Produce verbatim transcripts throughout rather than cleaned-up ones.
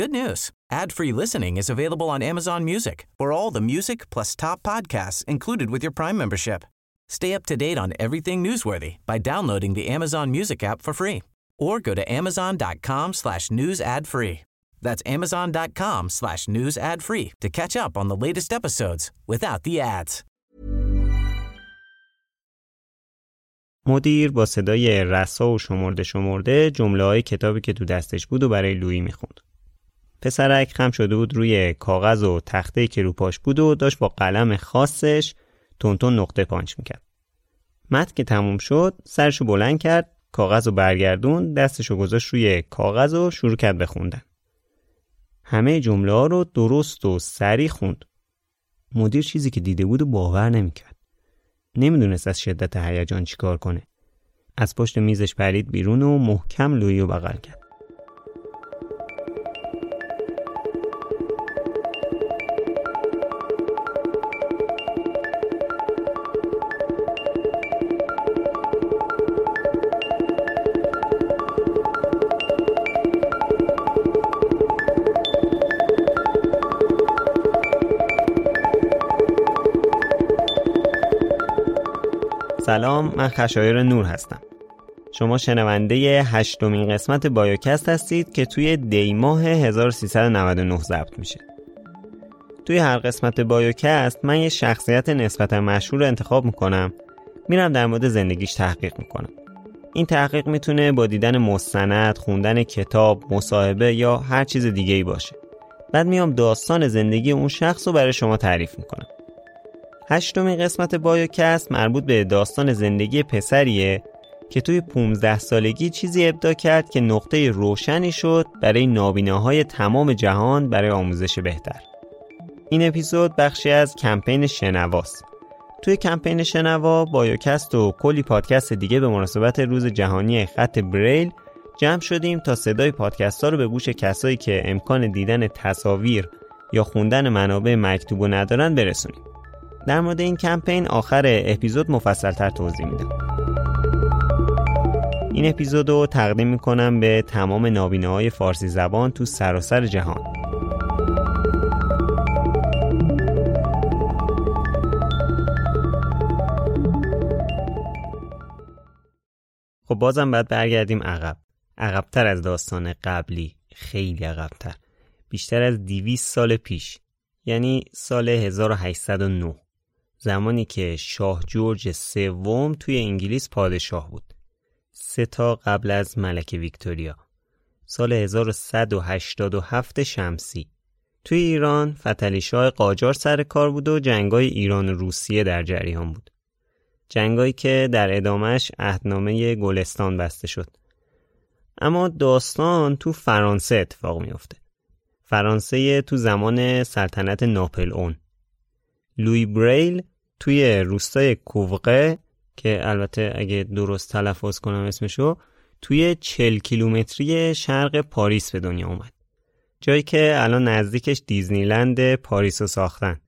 Good news. Ad-free listening is available on Amazon Music for all the music plus top podcasts included with your Prime membership. Stay up to date on everything newsworthy by downloading the Amazon Music app for free or go to amazon dot com slash news ad free. That's amazon dot com slash news ad free to catch up on the latest episodes without the ads. مدیر با صدای رسا و شمرده شمرده جمله‌های کتابی که تو دستش بود و برای لویی میخوند. پسرک خم شده بود روی کاغذ و تخته‌ای که رو پاش بود و داشت با قلم خاصش تونتون نقطه پانچ میکرد. مت که تموم شد سرشو بلند کرد، کاغذ رو برگردون، دستشو گذاشت روی کاغذ و شروع کرد به خوندن. همه جمله ها رو درست و سریع خوند. مدیر چیزی که دیده بود و باور نمیکرد. نمیدونست از شدت هیجان چیکار کنه. از پشت میزش پرید بیرون و محکم لویی رو بغل کرد. سلام، من خشایر نور هستم. شما شنونده هشتمین قسمت بایوکست هستید که توی دی ماه هزار و سیصد و نود و نه ضبط میشه. توی هر قسمت بایوکست من یه شخصیت نسبتا مشهور رو انتخاب میکنم، میرم در مورد زندگیش تحقیق میکنم. این تحقیق میتونه با دیدن مستند، خوندن کتاب، مصاحبه یا هر چیز دیگه ای باشه. بعد میام داستان زندگی اون شخص رو برای شما تعریف میکنم. هشتمین قسمت بایوکست مربوط به داستان زندگی پسریه که توی پانزده سالگی چیزی ابداع کرد که نقطه روشنی شد برای نابیناهای تمام جهان برای آموزش بهتر. این اپیزود بخشی از کمپین شنواست. توی کمپین شنوا، بایوکست و کلی پادکست دیگه به مناسبت روز جهانی خط بریل جمع شدیم تا صدای پادکست‌ها رو به گوش کسایی که امکان دیدن تصاویر یا خوندن منابع مکتوبو ندارن برسونیم. در مورد این کمپین آخر اپیزود مفصل‌تر توضیح میدم. این اپیزودو تقدیم میکنم به تمام نابیناهای فارسی زبان تو سراسر جهان. خب بازم باید برگردیم عقب. عقب‌تر از داستان قبلی، خیلی عقب‌تر. بیشتر از دویست سال پیش، یعنی سال هزار و هشتصد و نه. زمانی که شاه جورج سوم توی انگلیس پادشاه بود، سه تا قبل از ملکه ویکتوریا. سال هزار و صد و هشتاد و هفت شمسی توی ایران فتحعلی شاه قاجار سر کار بود و جنگای ایران و روسیه در جریان بود، جنگایی که در ادامهش عهدنامه گلستان بسته شد. اما داستان تو فرانسه اتفاق میفته. فرانسه تو زمان سلطنت ناپلئون. لویی برایل توی روستای کووغه که البته اگه درست تلفظ کنم اسمشو، توی چهل کیلومتری شرق پاریس به دنیا اومد. جایی که الان نزدیکش دیزنیلند پاریس رو ساختن.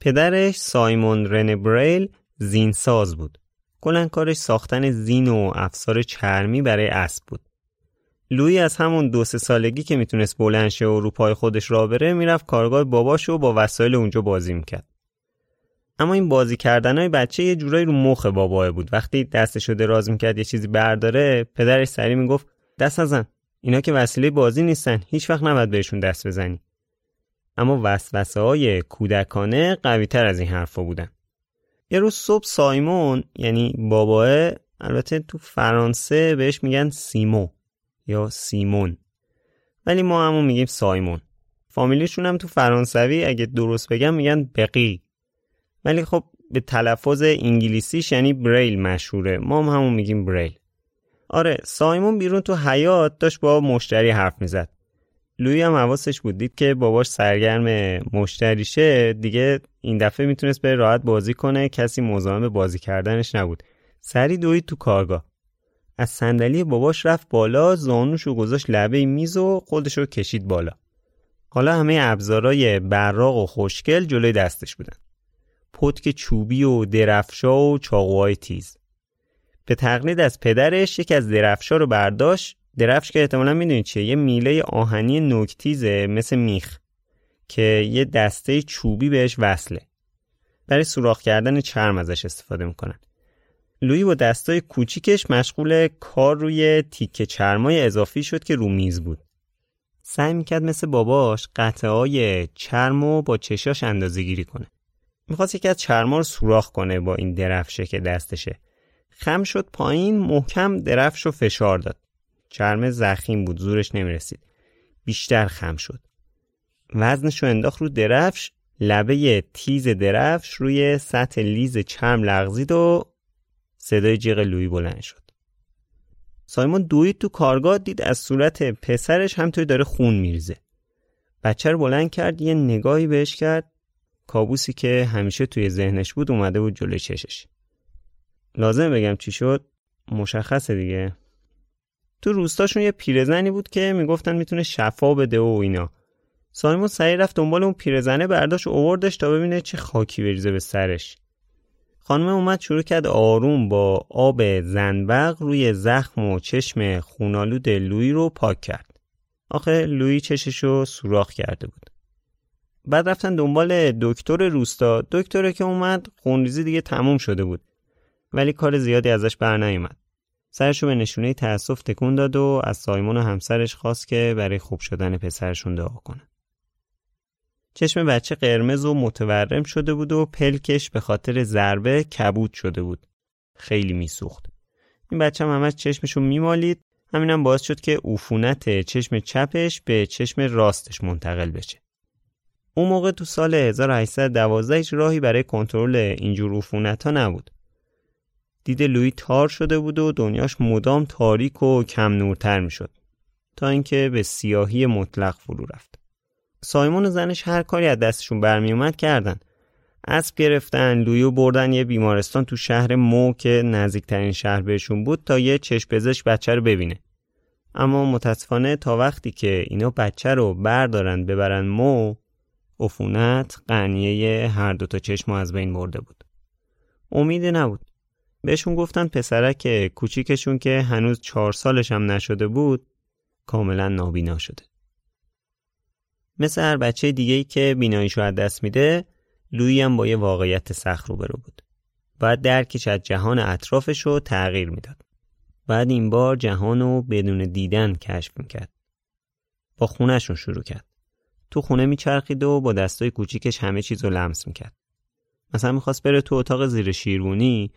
پدرش سیمون رنه بریل زینساز بود. کلاً کارش ساختن زین و افسار چرمی برای اسب بود. لویی از همون دو سه سالگی که میتونست بلند شه و رو پای خودش را بره میرفت کارگاه باباش و با وسایل اونجا بازی میکرد. اما این بازی کردنای بچه یه جورایی رو مخ باباه بود. وقتی دستشو دراز میکرد یه چیزی برداره، پدرش سری میگفت دست نزن، اینا که وسیله بازی نیستن، هیچ وقت نباید بهشون دست بزنی. اما وسوسه‌های کودکانه قوی‌تر از این حرفا بودن. یه روز صبح سیمون، یعنی باباه، البته تو فرانسه بهش میگن سیمو یا سیمون، ولی ما همون میگیم سیمون. فامیلیشون هم تو فرانسوی اگه درست بگم میگن بقی، ولی خب به تلفظ انگلیسیش یعنی بریل مشهوره، ما هم همون میگیم بریل. آره، سیمون بیرون تو حیاط داشت با مشتری حرف میزد. لویی هم حواسش بود، دید که باباش سرگرم مشتریشه دیگه، این دفعه میتونست به راحت بازی کنه، کسی مزاحم بازی کردنش نبود. سری دوید تو کارگاه، از صندلی باباش رفت بالا، زانوشو گذاشت لبه میز و خودشو کشید بالا. حالا همه ابزارای براق و خوشگل جلوی دستش بودن، پتک چوبی و درفشا و چاقوهای تیز. به تقلید از پدرش یکی از درفشا رو برداشت. درفش که احتمالاً میدونید چیه، یه میله آهنی نوک‌تیزه مثل میخ که یه دسته چوبی بهش وصله، برای سوراخ کردن چرم ازش استفاده میکنن. لویی با دستای کوچیکش مشغول کار روی تیکه چرمای اضافی شد که رو میز بود. سعی میکرد مثل باباش قطعه‌های چرمو با چشاش اندازه گیری کنه. میخواست یکی از چرما رو سوراخ کنه با این درفشه که دستشه. خم شد پایین، محکم درفشو فشار داد. چرم زخیم بود، زورش نمیرسید. بیشتر خم شد، وزنشو انداخت رو درفش. لبه تیز درفش روی سطح لیز چرم لغزید و صدای جیغ لویی بلند شد. سیمون دوید تو کارگاه، دید از صورت پسرش همطوری داره خون میریزه. بچه رو بلند کرد، یه نگاهی بهش کرد. کابوسی که همیشه توی ذهنش بود اومده بود جلوی چشش. لازم بگم چی شد؟ مشخصه دیگه. تو روستاشون یه پیرزنی بود که میگفتن میتونه شفا بده و اینا. سیمون سریع رفت دنبال اون پیرزنه، برداشت و آوردش تا ببینه چه خاکی بریزه به سرش. خانم اومد شروع کرد آروم با آب زنبق روی زخم و چشم خونالود لویی رو پاک کرد. آخه لویی چششو سوراخ کرده بود. بعد رفتن دنبال دکتر روستا. دکتره که اومد خونریزی دیگه تموم شده بود، ولی کار زیادی ازش بر نیامد. سرشو به نشونه تأسف تکون داد و از سیمون و همسرش خواست که برای خوب شدن پسرشون دعا کنه. چشم بچه قرمز و متورم شده بود و پلکش به خاطر ضربه کبود شده بود. خیلی میسوخت. این بچه هم همش چشمشو میمالید. همینم باعث شد که عفونت چشم چپش به چشم راستش منتقل بشه. اون موقع تو سال هزار و هشتصد و دوازده هیچ راهی برای کنترل اینجور عفونت‌ها نبود. دید لویی تار شده بود و دنیاش مدام تاریک و کم نورتر میشد، تا اینکه به سیاهی مطلق فرو رفت. سیمون و زنش هر کاری از دستشون برمی اومد کردن. اسب گرفتن، لویی رو بردن یه بیمارستان تو شهر مو که نزدیکترین شهر بهشون بود تا یه چشم پزشک بچه رو ببینه. اما متاسفانه تا وقتی که اینا بچه رو بردارن ببرن مو، عفونت قنیه هر دوتا چشم از بین برده بود. امیدی نبود. بهشون گفتن پسرک کوچیکشون که هنوز چهار سالش هم نشده بود کاملا نابینا شده. مثل هر بچه دیگه‌ای که بیناییشو از دست میده، لویی هم با یه واقعیت سخت روبرو بود. بعد درکش از جهان اطرافشو تغییر میداد. بعد این بار جهانو بدون دیدن کشف میکرد. با خونهشون شروع کرد. تو خونه میچرخید و با دستای کوچیکش همه چیزو لمس میکرد. مثلا میخواست بره تو اتاق زیر شیروانی،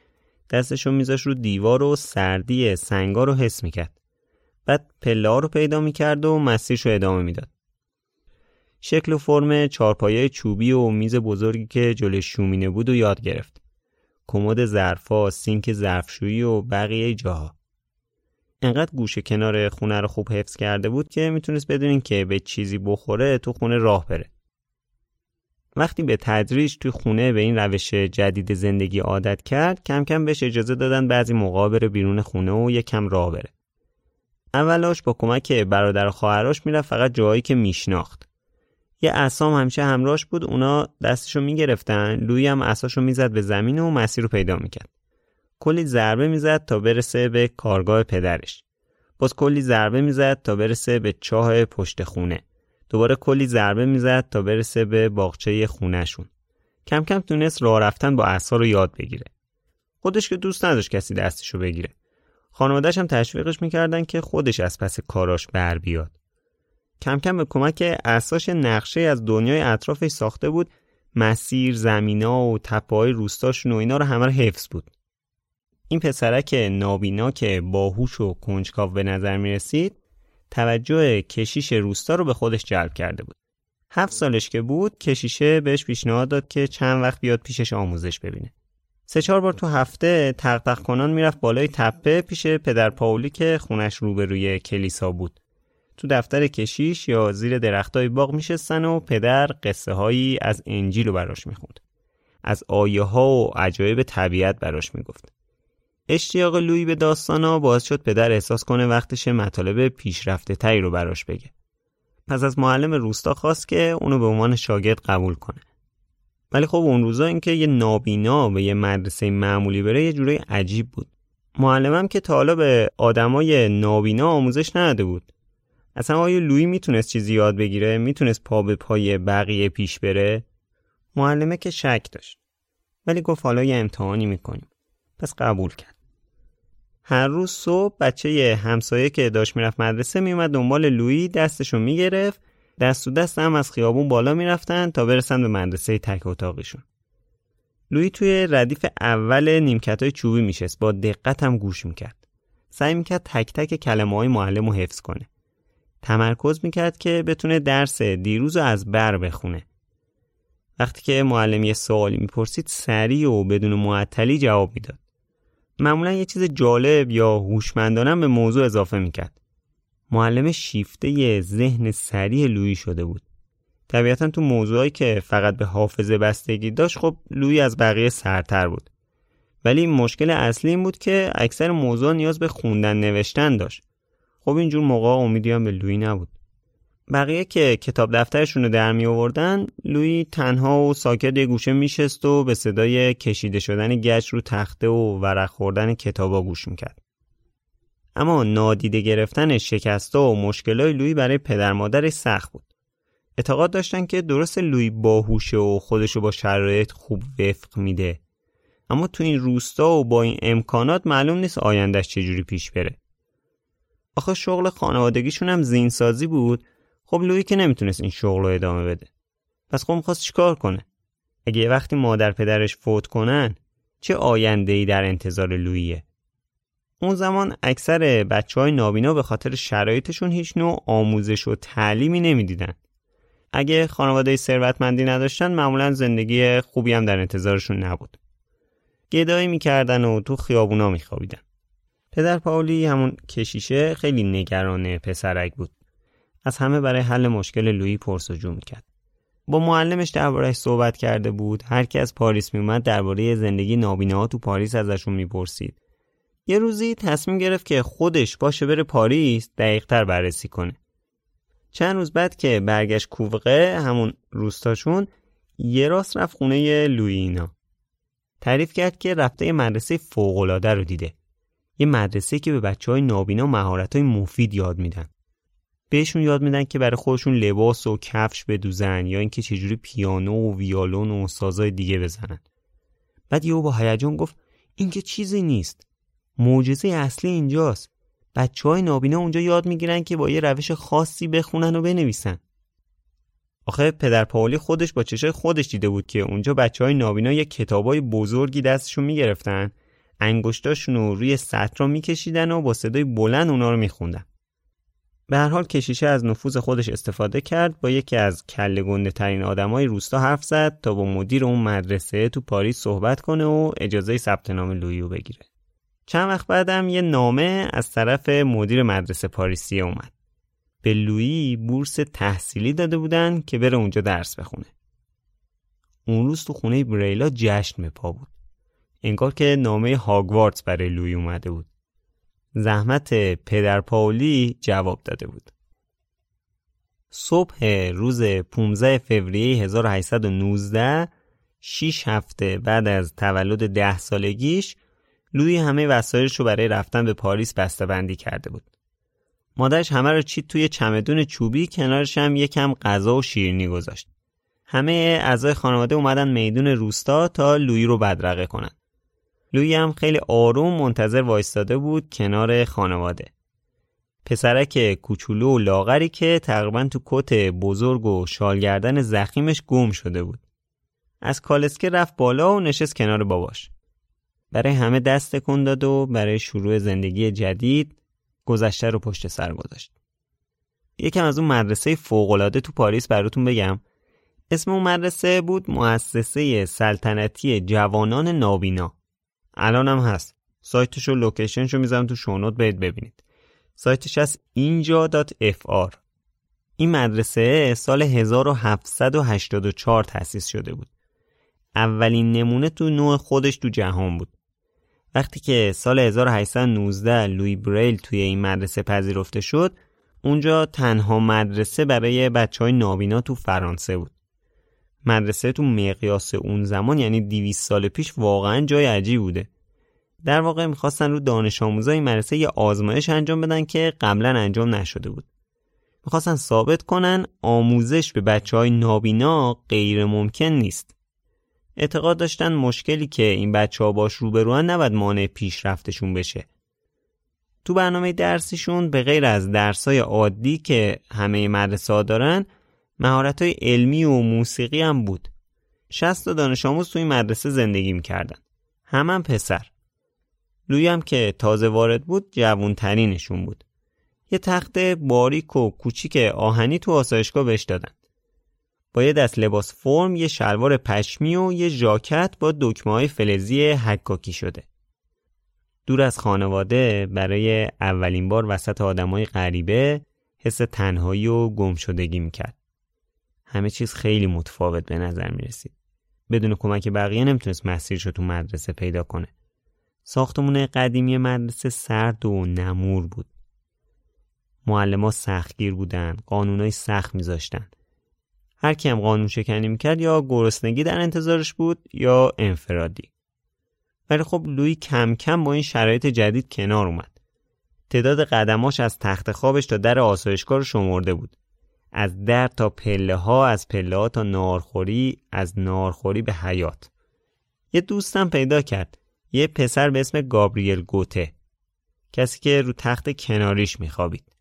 دستشو میذاش رو دیوار و سردی سنگا رو حس میکرد. بعد پله‌ها رو پیدا میکرد و مسیرشو ادامه میداد. شکل و فرم چارپایه چوبی و میز بزرگی که جلوی شومینه بود و یاد گرفت. کمد ظرفا، سینک ظرفشویی و بقیه جاها. انقدر گوشه کنار خونه رو خوب حفظ کرده بود که میتونست بدون این که به چیزی بخوره تو خونه راه بره. وقتی به تدریج تو خونه به این روش جدید زندگی عادت کرد، کم کم بهش اجازه دادن بعضی موقع بره بیرون خونه و یه کم راه بره. اولاش با کمک برادر و خواهرش میرفت فقط جایی که میشناخت. یه عصام همیشه همراهش بود، اونا دستشو میگرفتن، لویی هم عصاشو میزد به زمین و مسیر رو پیدا میکرد. کلی ضربه میزد تا برسه به کارگاه پدرش. باز کلی ضربه میزد تا برسه به چاه پشت خونه. دوباره کلی ضربه میزد تا برسه به باغچه خونهشون. کم کم تونست راه رفتن با عصا رو یاد بگیره. خودش که دوست نداشت کسی دستشو بگیره. خانواده‌اش هم تشویقش میکردن که خودش از پس کاراش بر بیاد. کم کم به کمک عصاش نقشه از دنیای اطرافش ساخته بود. مسیر، زمینا و تپه‌های روستاشون و اینا رو همه رو حفظ بود. این پسرک نابینا که باهوش و کنجکاو به نظر می رسید، توجه کشیش روستا رو به خودش جلب کرده بود. هفت سالش که بود، کشیشه بهش پیشنهاد داد که چند وقت بیاد پیشش آموزش ببینه. سه چهار بار تو هفته تق تق کنان میرفت بالای تپه پیش پدر پاولی که خونش روبروی کلیسا بود. تو دفتر کشیش یا زیر درختای باغ میشستن و پدر قصه هایی از انجیل رو براش میخوند. از آیه ها و عجایب طبیعت براش میگفت. اشتیاق لویی به داستانا باعث شد پدر احساس کنه وقتش مطالب پیشرفته تری رو براش بگه. پس از معلم روستا خواست که اونو به عنوان شاگرد قبول کنه. ولی خب اون روزا اینکه یه نابینا به یه مدرسه معمولی بره یه جوری عجیب بود. معلمم که تا حالا به آدمای نابینا آموزش نداده بود. اصلا آیا لویی میتونست چیزی یاد بگیره؟ میتونست پا به پای بقیه پیش بره؟ معلمه که شک داشت. ولی گفت حالا یه امتحانی میکنیم. پس قبول کرد. هر روز صبح بچه همسایه که داشت میرفت مدرسه میومد دنبال لویی، دستشو میگرفت، دست تو دست هم از خیابون بالا میرفتن تا برسن به مدرسه تک اتاقیشون. لویی توی ردیف اول نیمکتای چوبی میشست، با دقت هم گوش میکرد. سعی میکرد تک تک کلمه‌های معلمو حفظ کنه. تمرکز میکرد که بتونه درس دیروزو از بر بخونه. وقتی که معلم یه سوالی میپرسید سریع و بدون معطلی جواب میداد. معمولا یه چیز جالب یا هوشمندانه به موضوع اضافه میکرد. معلم شیفته یه ذهن سریع لویی شده بود. طبیعتا تو موضوعی که فقط به حافظه بستگی داشت خب لویی از بقیه سرتر بود. ولی مشکل اصلی این بود که اکثر موضوع نیاز به خوندن نوشتن داشت. خب اینجور موقع امیدی هم به لویی نبود. بقیه که کتاب دفترشون رو در می آوردن، لویی تنها و ساکت یه گوشه میشست و به صدای کشیده شدن گچ رو تخته و ورق خوردن کتابا گوش میکرد. اما نادیده گرفتن شکست‌ها و مشکلای لویی برای پدر مادرش سخت بود. اعتقاد داشتن که درست لویی باهوشه و خودشو با شرایط خوب وفق میده، اما تو این روستا و با این امکانات معلوم نیست آینده‌اش چجوری پیش بره. آخه شغل خانوادگیشون هم زینسازی بود. خب لویی که نمیتونست این شغل رو ادامه بده. پس خب می‌خواست چیکار کنه؟ اگه یه وقتی مادر پدرش فوت کنن، چه آینده‌ای در انتظار لوییه؟ اون زمان اکثر بچه‌های نابینا به خاطر شرایطشون هیچ نوع آموزش و تعلیمی نمیدیدن. اگه خانواده ثروتمندی نداشتن، معمولاً زندگی خوبی هم در انتظارشون نبود. گدایی می‌کردن و تو خیابونا می‌خوابیدن. پدر پاولی همون کشیشه خیلی نگران پسرک بود. از همه برای حل مشکل لویی پرس‌وجو می‌کرد. با معلمش درباره‌اش صحبت کرده بود. هر کی از پاریس میومد درباره زندگی نابیناها تو پاریس ازشون میپرسید. یه روزی تصمیم گرفت که خودش باشه بره پاریس، دقیق‌تر بررسی کنه. چند روز بعد که برگشت کووغه، همون روستاشون، یه راست رفت خونه لویی اینا. تعریف کرد که رفته یه مدرسه فوق‌العاده رو دیده. یه مدرسه که به بچه‌های نابینا مهارت‌های مفید یاد میدن. بهشون یاد میدن که برای خودشون لباس و کفش بدوزن یا اینکه چجوری پیانو و ویولون و سازهای دیگه بزنن. بعد یهو با هیجان گفت این که چیزی نیست. معجزه اصلی اینجاست. بچه‌های نابینا اونجا یاد میگیرن که با یه روش خاصی بخونن و بنویسن. آخه پدر پاولی خودش با چشای خودش دیده بود که اونجا بچه‌های نابینا یه کتابای بزرگی دستشون میگرفتن، انگشتاشون رو روی سطرها میکشیدن و با صدای بلند اونا رو میخوندن. به هر حال کشیشه از نفوذ خودش استفاده کرد، با یکی از کله گنده ترین آدمای روستا حرف زد تا با مدیر اون مدرسه تو پاریس صحبت کنه و اجازه ثبت نام لویی رو بگیره. چند وقت بعدم یه نامه از طرف مدیر مدرسه پاریسی اومد. به لویی بورس تحصیلی داده بودن که بره اونجا درس بخونه. اون روز تو خونه بریلا جشن به پا بود. انگار که نامه هاگوارتس برای لویی اومده بود. زحمت پدر پاولی جواب داده بود. صبح روز پانزدهم فوریه هزار و هشتصد و نوزده، شش هفته بعد از تولد ده سالگیش، لویی همه وسایلش رو برای رفتن به پاریس بسته‌بندی کرده بود. مادرش همه رو چید توی چمدون چوبی، کنارش هم یکم غذا و شیرینی گذاشت. همه اعضای خانواده اومدن میدون روستا تا لویی رو بدرقه کنن. لویی هم خیلی آروم منتظر وایستاده بود کنار خانواده. پسرک کوچولو و لاغری که تقریباً تو کت بزرگ و شالگردن زخیمش گم شده بود. از کالسکه رفت بالا و نشست کنار باباش. برای همه دست تکون داد و برای شروع زندگی جدید گذشته رو پشت سر گذاشت. یکم از اون مدرسه فوق‌العاده تو پاریس براتون بگم. اسم اون مدرسه بود موسسه سلطنتی جوانان نابینا. الان هم هست. سایتشو لوکیشنشو میذارم تو شونوت بهت ببینید. سایتش هست اینجا دات اف آر. این مدرسه سال هزار و هفتصد و هشتاد و چهار تأسیس شده بود. اولین نمونه تو نوع خودش تو جهان بود. وقتی که سال هزار و هشتصد و نوزده لویی بریل توی این مدرسه پذیرفته شد، اونجا تنها مدرسه برای بچهای نابینا تو فرانسه بود. مدرسه تو مقیاس اون زمان یعنی دویست سال پیش واقعا جای عجیب بوده. در واقع می‌خواستن رو دانش آموزای مدرسه یه آزمایش انجام بدن که قبلا انجام نشده بود. می‌خواستن ثابت کنن آموزش به بچهای نابینا غیر ممکن نیست. اعتقاد داشتن مشکلی که این بچه‌ها باش روبروان نباید مانع پیشرفتشون بشه. تو برنامه درسیشون به غیر از درسای عادی که همه مدرسه‌ها دارن، مهارت‌های علمی و موسیقی هم بود. شصت دانش آموز تو این مدرسه زندگی می‌کردن. همه هم پسر. لویی هم که تازه وارد بود، جوان‌ترینشون بود. یه تخت باریک و کوچیک آهنی تو آسایشگاه بهش دادن. با یه دست لباس فرم، یه شلوار پشمی و یه ژاکت با دکمه‌های فلزی حکاکی شده. دور از خانواده، برای اولین بار وسط آدمای غریبه حس تنهایی و گمشدگی می‌کرد. همه چیز خیلی متفاوت به نظر می‌رسید. بدون کمک بقیه نمیتونست مسیرش رو تو مدرسه پیدا کنه. ساختمون قدیمی مدرسه سرد و نمور بود. معلم‌ها سختگیر بودن، قانونای سخت می‌ذاشتن. هر کی هم قانون شکنی میکرد یا گرسنگی در انتظارش بود یا انفرادی. ولی خب لویی کم کم با این شرایط جدید کنار اومد. تعداد قدماش از تخت خوابش تا در آسایشگاه رو شمرده بود. از در تا پله ها، از پله ها تا ناهارخوری، از ناهارخوری به حیات. یه دوستم پیدا کرد، یه پسر به اسم گابریل گوته، کسی که رو تخت کناریش میخوابید.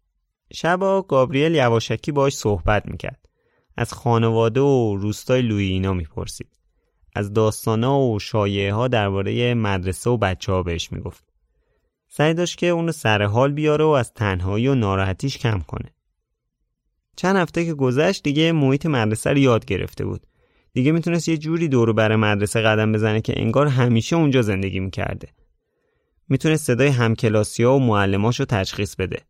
شبا گابریل یواشکی باهاش صحبت میکرد. از خانواده و روستای لویی اینا میپرسید. از داستانا و شایعه ها درباره مدرسه و بچه‌ها بهش میگفت. سعی داشت که اونو سر حال بیاره و از تنهایی و ناراحتیش کم کنه. چند هفته که گذشت دیگه محیط مدرسه رو یاد گرفته بود. دیگه میتونست یه جوری دور و بر مدرسه قدم بزنه که انگار همیشه اونجا زندگی میکرده. میتونست صدای همکلاسی‌ها و معلم‌هاش رو تشخیص بده.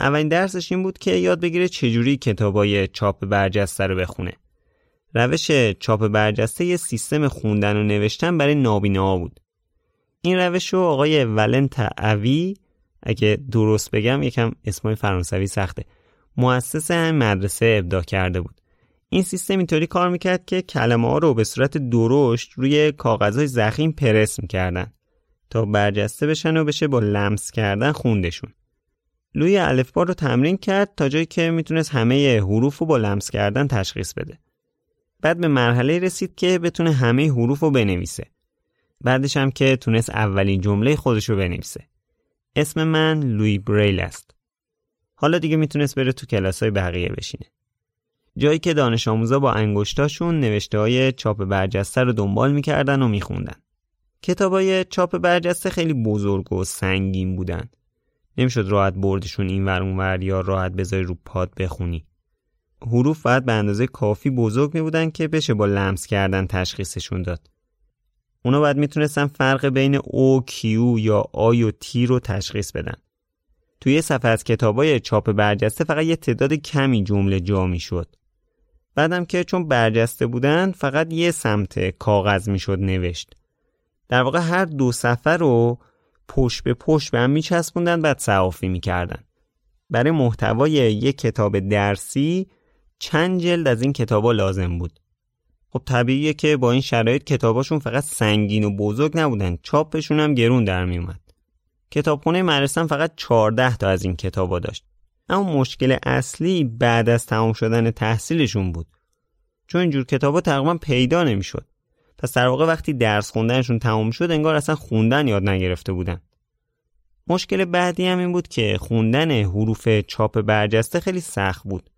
اولین درسش این بود که یاد بگیره چجوری کتابای چاپ برجسته رو بخونه. روش چاپ برجسته یه سیستم خوندن و نوشتن برای نابیناها بود. این روش رو آقای ولنتاین اوی، اگه درست بگم یکم اسمای فرانسوی سخته، مؤسس این مدرسه ابداع کرده بود. این سیستم اینطوری کار میکرد که کلمه‌ها رو به صورت درشت روی کاغذهای ضخیم پرس میکردن تا برجسته بشن و بشه با لمس کردن خوندشون. لویی الفبا رو تمرین کرد تا جایی که میتونست همه حروف رو با لمس کردن تشخیص بده. بعد به مرحله رسید که بتونه همه حروف رو بنویسه. بعدش هم که تونست اولین جمله خودش رو بنویسه. اسم من لویی بریل است. حالا دیگه میتونست بره تو کلاسای بقیه بشینه. جایی که دانش آموزا با انگشتاشون نوشته‌های چاپ برجسته رو دنبال میکردن و میخوندن. کتابای چاپ برجسته خیلی بزرگ و سنگین بودن. نمیشد راحت بردشون این ور اون ور یا راحت بذاری رو پاد بخونی. حروف باید به اندازه کافی بزرگ می بودن که بشه با لمس کردن تشخیصشون داد. اونا باید میتونستن فرق بین او، کیو یا آی و تی رو تشخیص بدن. توی یه صفحه از کتابای چاپ برجسته فقط یه تعداد کمی جمله جا می شد. بعدم که چون برجسته بودن فقط یه سمت کاغذ می شد نوشت. در واقع هر دو صفحه رو پشت به پشت به هم میچسبوندن بعد صحافی میکردن. برای محتوای یک کتاب درسی چند جلد از این کتابا لازم بود. خب طبیعیه که با این شرایط کتاباشون فقط سنگین و بزرگ نبودن، چاپشون هم گرون در میومد. کتابخونه مدرسه‌ام فقط چهارده تا از این کتابا داشت. اما مشکل اصلی بعد از تمام شدن تحصیلشون بود، چون اینجور کتابا تقریبا پیدا نمیشد. پس در واقع وقتی درس خوندنشون تمام شد انگار اصلا خوندن یاد نگرفته بودن. مشکل بعدی هم این بود که خوندن حروف چاپ برجسته خیلی سخت بود.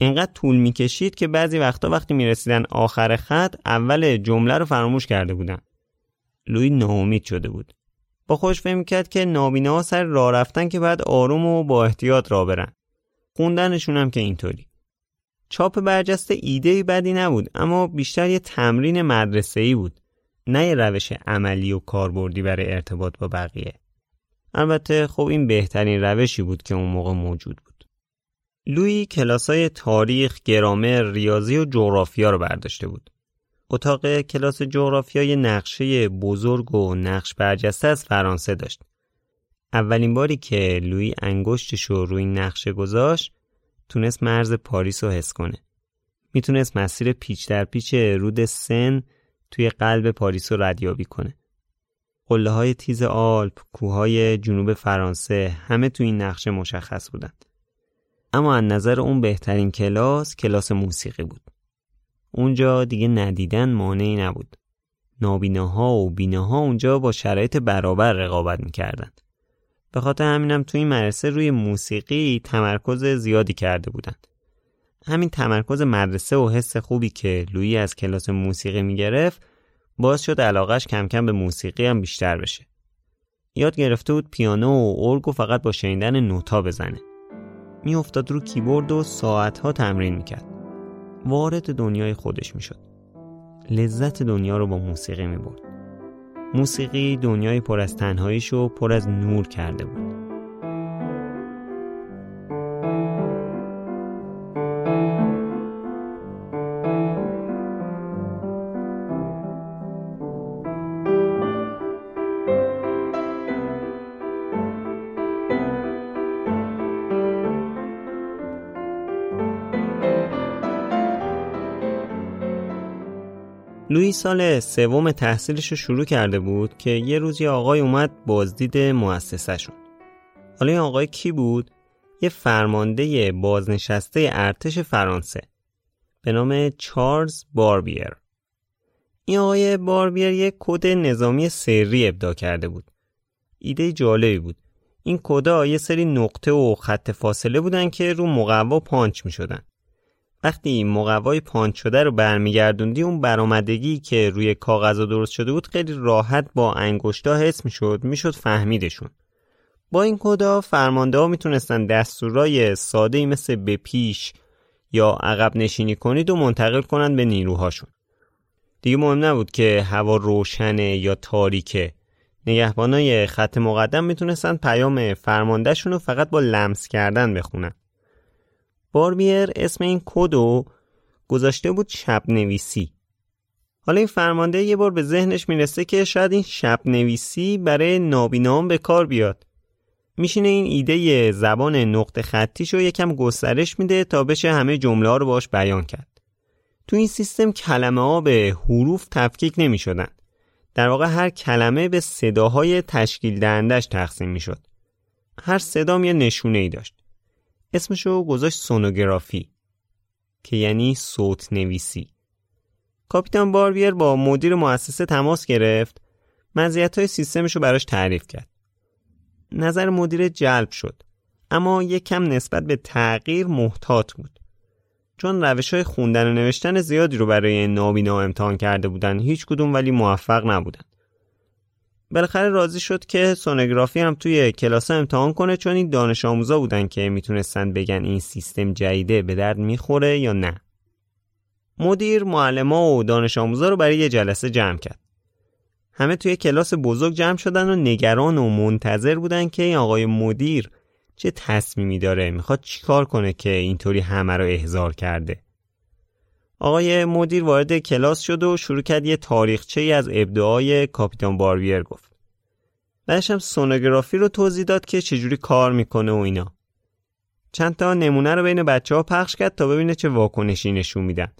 اینقدر طول میکشید که بعضی وقتا وقتی میرسیدن آخر خط اول جمله رو فراموش کرده بودن. لویی ناامید شده بود. با خودش فکر میکرد که نابیناها سر راه رفتن که بعد آروم و با احتیاط راه برن. خوندنشون هم که اینطوری. چاپ برجسته ایده بدی نبود، اما بیشتر یه تمرین مدرسه‌ای بود، نه یه روش عملی و کاربردی برای ارتباط با بقیه. البته خب این بهترین روشی بود که اون موقع موجود بود. لویی کلاسای تاریخ، گرامر، ریاضی و جغرافیا رو برداشته بود. اتاق کلاس جغرافیا یه نقشه بزرگ و نقش برجسته از فرانسه داشت. اولین باری که لویی انگشتش رو روی نقشه گذاشت تونست مرز پاریس رو حس کنه. میتونست مسیر پیچ در پیچ رود سن توی قلب پاریس رو ردیابی کنه. قله های تیز آلپ، کوههای جنوب فرانسه همه توی این نقشه مشخص بودن. اما از نظر اون بهترین کلاس کلاس موسیقی بود. اونجا دیگه ندیدن مانعی نبود. نابیناها و بیناها اونجا با شرایط برابر رقابت میکردن. به خاطر همینم توی این مدرسه روی موسیقی تمرکز زیادی کرده بودند. همین تمرکز مدرسه و حس خوبی که لویی از کلاس موسیقی میگرفت باعث شد علاقهش کم کم به موسیقی هم بیشتر بشه. یاد گرفته بود پیانو و ارگو فقط با شنیدن نوتا بزنه. میافتاد رو کیبورد و ساعتها تمرین میکرد. وارد دنیای خودش میشد. لذت دنیا رو با موسیقی میبرد. موسیقی دنیای پر از تنهاییش و پر از نور کرده بود. لویی سال سوم تحصیلش رو شروع کرده بود که یه روز یه آقای اومد بازدید مؤسسه‌شون. حالا این آقای کی بود؟ یه فرمانده بازنشسته ارتش فرانسه به نام چارلز باربیر. این آقای باربیر یه کد نظامی سری ابداع کرده بود. ایده جالبی بود. این کدها یه سری نقطه و خط فاصله بودن که رو مقوا پانچ می‌شدن. وقتی مقوای پانچ شده رو برمیگردوندی اون برآمدگی که روی کاغذ درست شده بود خیلی راحت با انگشتا حس میشد میشد فهمیدشون. با این کدا فرمانده ها میتونستن دستورای ساده‌ای مثل به پیش یا عقب نشینی کنید و منتقل کنن به نیروهاشون. دیگه مهم نبود که هوا روشنه یا تاریکه. نگهبانای خط مقدم میتونستن پیام فرماندهشون رو فقط با لمس کردن بخونن. باربیر اسم این کدو گذاشته بود شب نویسی. حالا این فرمانده یه بار به ذهنش میرسه که شاید این شب نویسی برای نابینام به کار بیاد. میشینه این ایده زبان نقطه خطیشو یکم گسترش میده تا بشه همه جمله ها رو باش بیان کرد. تو این سیستم کلمه ها به حروف تفکیک نمیشدن. در واقع هر کلمه به صداهای تشکیل دهندش تقسیم میشد. هر صدام یه نشونه ای داشت. اسمشو گذاشت سونوگرافی که یعنی صوت نویسی. کاپیتان باربیر با مدیر مؤسسه تماس گرفت، مزیت‌های سیستمشو براش تعریف کرد. نظر مدیر جلب شد، اما یک کم نسبت به تغییر محتاط بود. چون روش‌های خوندن و نوشتن زیادی رو برای نابینا امتحان کرده بودن، هیچ کدوم ولی موفق نبودن. بالاخره راضی شد که سونوگرافی هم توی کلاس امتحان کنه، چون این دانش آموزا بودن که میتونستن بگن این سیستم جدیده به درد میخوره یا نه. مدیر معلما و دانش آموزا رو برای یه جلسه جمع کرد. همه توی کلاس بزرگ جمع شدن و نگران و منتظر بودن که این آقای مدیر چه تصمیمی داره، میخواد چیکار کنه که اینطوری همه رو احضار کرده. آقای مدیر وارد کلاس شد و شروع کرد یه تاریخچه‌ای از ابداعات کاپیتان باربیر گفت. بعدش هم سونوگرافی رو توضیح داد که چجوری کار میکنه و اینا. چند تا نمونه رو بین بچه‌ها پخش کرد تا ببینه چه واکنشی نشون میدن.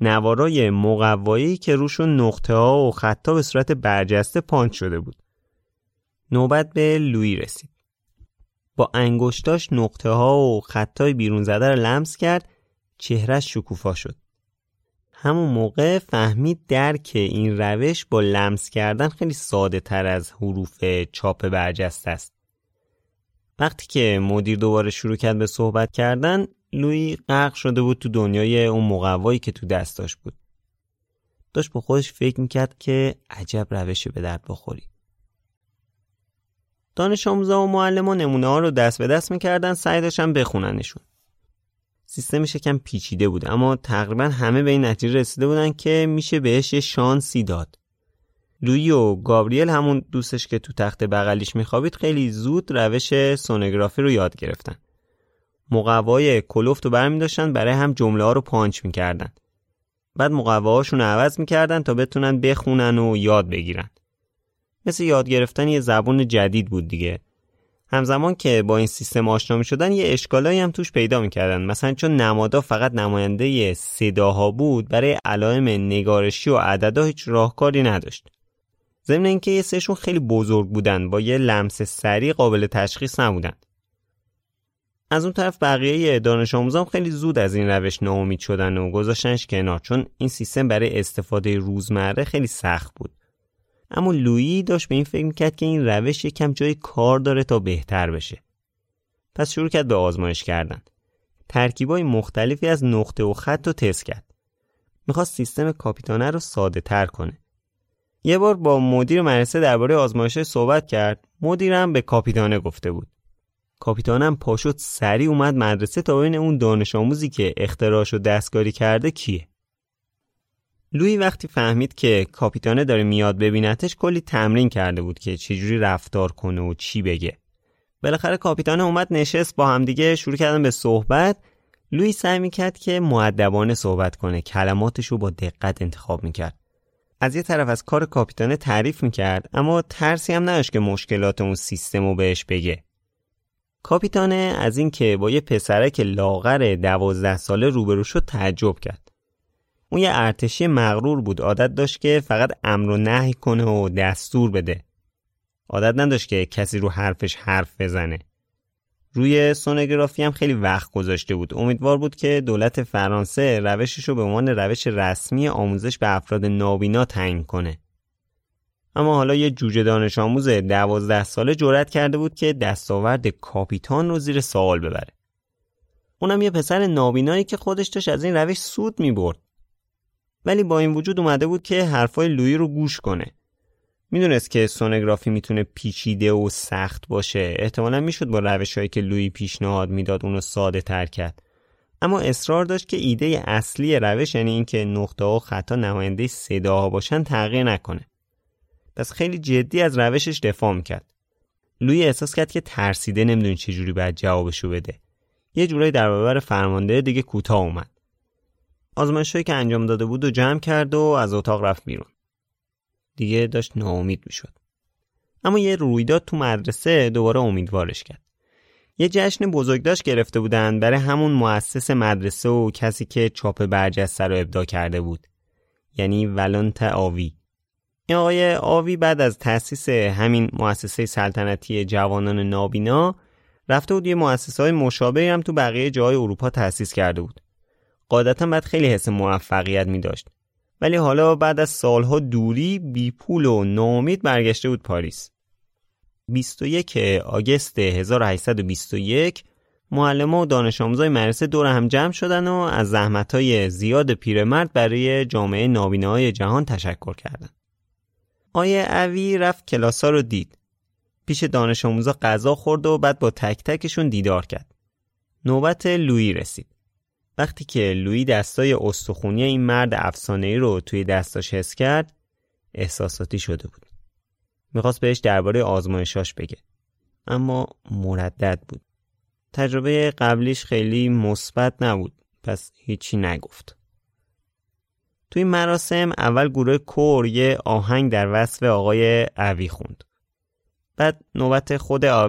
نوارای مقوایی که روشون نقطه‌ها و خطا به صورت برجسته پانچ شده بود. نوبت به لویی رسید. با انگشتاش نقطه‌ها و خطای بیرون زده رو لمس کرد، چهرهش شکوفا شد. همون موقع فهمید درک این روش با لمس کردن خیلی ساده تر از حروف چاپ برجسته است. وقتی که مدیر دوباره شروع کرد به صحبت کردن، لویی غرق شده بود تو دنیای اون مقوایی که تو دستاش بود. داشت با خودش فکر میکرد که عجب روشی به درد بخوری. دانش آموزا و معلما نمونه ها رو دست به دست میکردن، سعی داشتن بخوننشون. سیستمش یکم پیچیده بود، اما تقریبا همه به این نتیجه رسیده بودن که میشه بهش یه شانسی داد. لویی و گابریل، همون دوستش که تو تخت بغلیش میخوابید، خیلی زود روش سونوگرافی رو یاد گرفتن. مقوای کلوفت رو برمی داشتن، برای هم جمله ها رو پانچ میکردن. بعد مقواهاشون رو عوض میکردن تا بتونن بخونن و یاد بگیرن. مثل یاد گرفتن یه زبان جدید بود دیگه. همزمان که با این سیستم آشنا می‌شدن، یه اشکالایی هم توش پیدا می‌کردن. مثلا چون نمادا فقط نماینده صداها بود، برای علائم نگارشی و عددا هیچ راهکاری نداشت. ضمن اینکه یه سهشون خیلی بزرگ بودن، با یه لمس سریع قابل تشخیص نبودن. از اون طرف بقیه دانش آموزان خیلی زود از این روش ناامید شدن و گذاشتنش کنار، چون این سیستم برای استفاده روزمره خیلی سخت بود. اما لویی داشت به این فکر میکرد که این روش یکم جای کار داره تا بهتر بشه. پس شروع کرد به آزمایش کردن. ترکیبای مختلفی از نقطه و خط رو تست کرد. میخواست سیستم کاپیتانه رو ساده تر کنه. یه بار با مدیر مدرسه درباره آزمایشش صحبت کرد. مدیرم به کاپیتانه گفته بود. کاپیتانم پاشد سریع اومد مدرسه تا ببینه اون دانش آموزی که اختراعشو دستکاری کرده کیه. لویی وقتی فهمید که کاپیتانه داره میاد ببینتش، کلی تمرین کرده بود که چجوری رفتار کنه و چی بگه. بالاخره کاپیتانه اومد نشست، با همدیگه شروع کردن به صحبت. لویی سعی میکرد که مؤدبانه صحبت کنه، کلماتش رو با دقت انتخاب میکرد. از یه طرف از کار کاپیتانه تعریف میکرد، اما ترسی هم نداشت که مشکلات اون سیستم رو بهش بگه. کاپیتانه از این که با یه پسرک لاغر دوازده ساله روبرو شد تعجب کرد. اون یه ارتشی مغرور بود، عادت داشت که فقط امر و نهی کنه و دستور بده. عادت نداشت که کسی رو حرفش حرف بزنه. روی سونوگرافی هم خیلی وقت گذاشته بود. امیدوار بود که دولت فرانسه روشش رو به عنوان روش رسمی آموزش به افراد نابینا تعیین کنه. اما حالا یه جوجه دانش آموز دوازده ساله جرأت کرده بود که دستاورد کاپیتان رو زیر سوال ببره. اونم یه پسر نابینایی که خودش داشت از این روش سود می‌برد. ولی با این وجود اومده بود که حرفای لویی رو گوش کنه. میدونست که سونوگرافی میتونه پیچیده و سخت باشه. احتمالاً میشد با روشایی که لویی پیشنهاد میداد اونو ساده تر کرد. اما اصرار داشت که ایده اصلی روش، یعنی اینکه نقطه و خطا نماینده صداها باشن، تغییر نکنه. پس خیلی جدی از روشش دفاع میکرد. لویی احساس کرد که ترسیده، نمیدونه چجوری باید جوابشو بده. یه جورایی در برابر فرمانده دیگه کوتاه اومد. آزمایش‌هایی که انجام داده بود و جمع کرد و از اتاق رفت بیرون. دیگه داشت ناامید میشد. اما یه رویداد تو مدرسه دوباره امیدوارش کرد. یه جشن بزرگداشت گرفته بودن برای همون مؤسس مدرسه و کسی که چاپ برجسته رو ابداع کرده بود. یعنی ولنتاین اوی. این آقای آوی بعد از تأسیس همین مؤسسه سلطنتی جوانان نابینا رفته بود یه مؤسسه‌های مشابهی هم تو بقیه جاهای اروپا تأسیس کرده بود. قاعدتاً بعد خیلی حس موفقیت می داشت. ولی حالا بعد از سالها دوری، بی پول و ناامید برگشته بود پاریس. بیست و یکم آگوست هزار و هشتصد و بیست و یک معلم‌ها و دانش آموزای مدرسه دور هم جمع شدن و از زحمت‌های زیاد پیرمرد برای جامعه نابیناهای جهان تشکر کردند. آیه اوی رفت کلاس‌ها رو دید. پیش دانش آموزا غذا خورد و بعد با تک تکشون دیدار کرد. نوبت لویی رسید. وقتی که لویی دستای استخونی این مرد افسانه‌ای رو توی دستاش حس کرد، احساساتی شده بود. میخواست بهش درباره آزمایشاش بگه، اما مردد بود. تجربه قبلیش خیلی مثبت نبود، پس هیچی نگفت. توی مراسم اول گروه کور یه آهنگ در وصف آقای اوی خوند. بعد نوبت خود آب.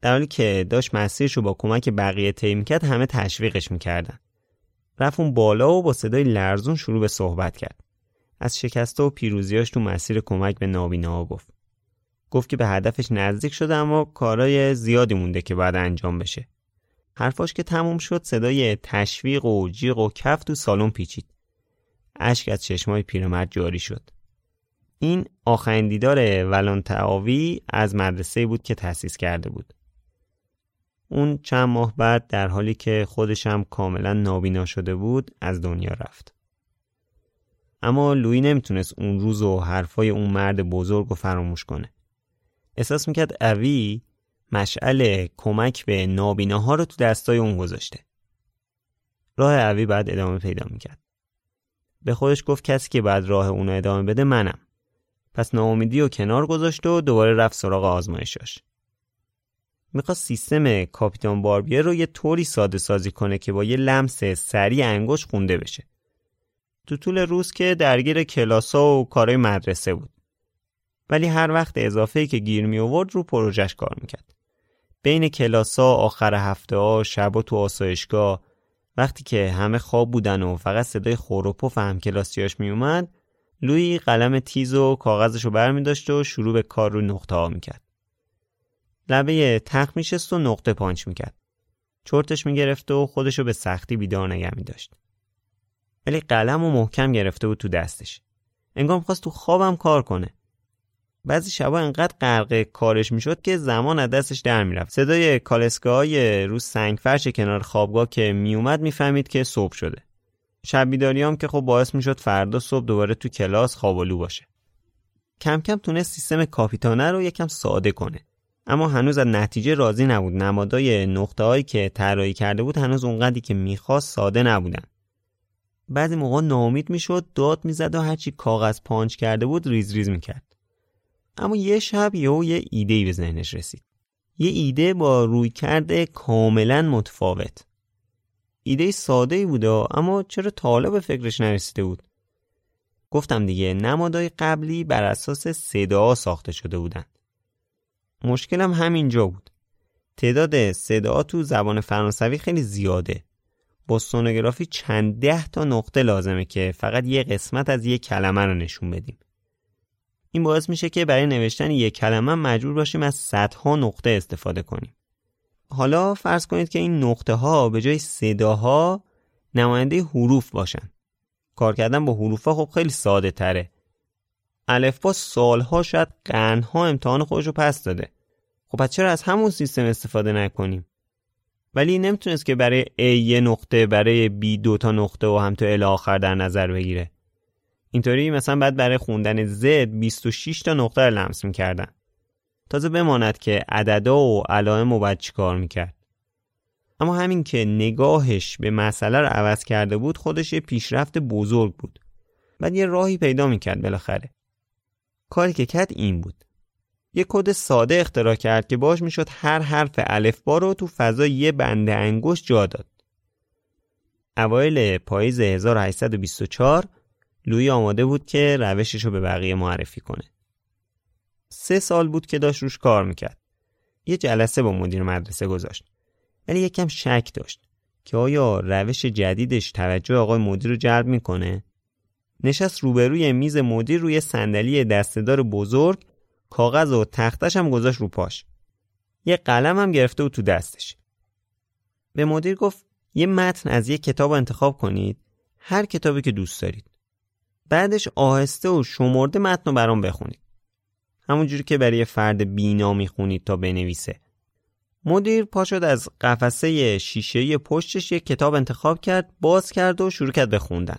در حالی که داشت مسیرشو با کمک بقیه طی می‌کرد، همه تشویقش می‌کردن. رفت اون بالا و با صدای لرزون شروع به صحبت کرد. از شکست و پیروزیاش تو مسیر کمک به نابیناها گفت. گفت که به هدفش نزدیک شده اما کارهای زیادی مونده که باید انجام بشه. حرفاش که تموم شد، صدای تشویق و جیغ و کف تو سالن پیچید. اشک از چشمای پیرمرد جاری شد. این آخرین دیدار ولنتاین اوی از مدرسه‌ای بود که تأسیس کرده بود. اون چند ماه بعد در حالی که خودش هم کاملا نابینا شده بود از دنیا رفت. اما لویی نمیتونست اون روز و حرفای اون مرد بزرگ رو فراموش کنه. احساس میکرد اوی مشعل کمک به نابیناها رو تو دستای اون گذاشته. راه اوی بعد ادامه پیدا میکرد. به خودش گفت کسی که بعد راه اون ادامه بده منم. پس ناامیدی رو کنار گذاشت و دوباره رفت سراغ آزمایشاش. میخواست سیستم کاپیتان باربیر رو یه طوری ساده سازی کنه که با یه لمس سریع انگشت خونده بشه. تو طول روز که درگیر کلاس‌ها و کارهای مدرسه بود، ولی هر وقت اضافه‌ای که گیر می آورد رو پروژش کار میکرد. بین کلاس‌ها، آخر هفته‌ها، شبا تو آسایشگاه، وقتی که همه خواب بودن و فقط صدای خور و پف همکلاسیاش می اومد، لویی قلم تیز و کاغذش رو برمی‌داشت و شروع به کار رو نقطه‌ها میکرد. لبه تخت میشست و نقطه پانچ میکرد. چرتش میگرفت و خودشو به سختی بیدار نگه میداشت. ولی قلم رو محکم گرفته بود تو دستش. انگار میخواست تو خوابم کار کنه. بعضی شبا انقدر غرق کارش میشد که زمان از دستش در میرفت. صدای کالسکه‌های رو سنگفرش کنار خوابگاه که میومد میفهمید که صبح شده. شب بیداریام که خب باعث میشد فردا صبح دوباره تو کلاس خوابالو باشه. کم کم تونست سیستم کاپیتانه رو یکم ساده کنه. اما هنوز از نتیجه راضی نبود. نمادهای نقطه‌هایی که طراحی کرده بود هنوز اونقدری که می‌خواست ساده نبودن. بعضی موقع ناامید می‌شد، داد می‌زد و هرچی کاغذ پانچ کرده بود ریز ریز می‌کرد. اما یه شب یهو یه ایده‌ای به ذهنش رسید. یه ایده با رویکرد کاملاً متفاوت. ایده ساده‌ای بود اما چرا تا حالا به فکرش نرسیده بود؟ گفتم دیگه نمادهای قبلی بر اساس صداها ساخته شده بودن. مشکلم همینجا بود. تعداد صداها تو زبان فرانسوی خیلی زیاده. با سونوگرافی چند ده تا نقطه لازمه که فقط یه قسمت از یه کلمه رو نشون بدیم. این باعث میشه که برای نوشتن یه کلمه مجبور باشیم از صدها نقطه استفاده کنیم. حالا فرض کنید که این نقطه ها به جای صداها نماینده حروف باشن. کار کردن با حروف ها خب خیلی ساده تره. الفبا سالها شاید قرنها امتحان خودشو پس داده. خب پس چرا از همون سیستم استفاده نکنیم؟ ولی نمیتونست که برای A یه نقطه، برای B دو تا نقطه و هم تا الی آخر در نظر بگیره. اینطوری مثلا بعد برای خوندن Z بیست و شش تا نقطه رو لمس میکردن. تازه بماند که عددا و علائم و بعد چیکار میکرد. اما همین که نگاهش به مسئله رو عوض کرده بود خودش یه پیشرفت بزرگ بود. بعد یه راهی پیدا میکرد بالاخره. کاری که کرد این بود. یک کد ساده اختراع کرد که باهاش میشد هر حرف الفبا رو تو فضای یه بند انگشت جا داد. اوایل پاییز هزار و هشتصد و بیست و چهار لویی آماده بود که روشش رو به بقیه معرفی کنه. سه سال بود که داشت روش کار میکرد. یه جلسه با مدیر مدرسه گذاشت. ولی یکم شک داشت که آیا روش جدیدش توجه آقای مدیر رو جلب میکنه؟ نشست روبروی میز مدیر روی صندلی دسته‌دار بزرگ کاغذ و تختش هم گذاشت رو پاش. یه قلم هم گرفته و تو دستش. به مدیر گفت یه متن از یه کتاب انتخاب کنید، هر کتابی که دوست دارید. بعدش آهسته و شمرده متن رو برام بخونید. همون جوری که برای فرد بینا میخونید تا بنویسه. مدیر پا شد از قفسه شیشه‌ای پشتش یک کتاب انتخاب کرد، باز کرد و شروع کرد به خوندن.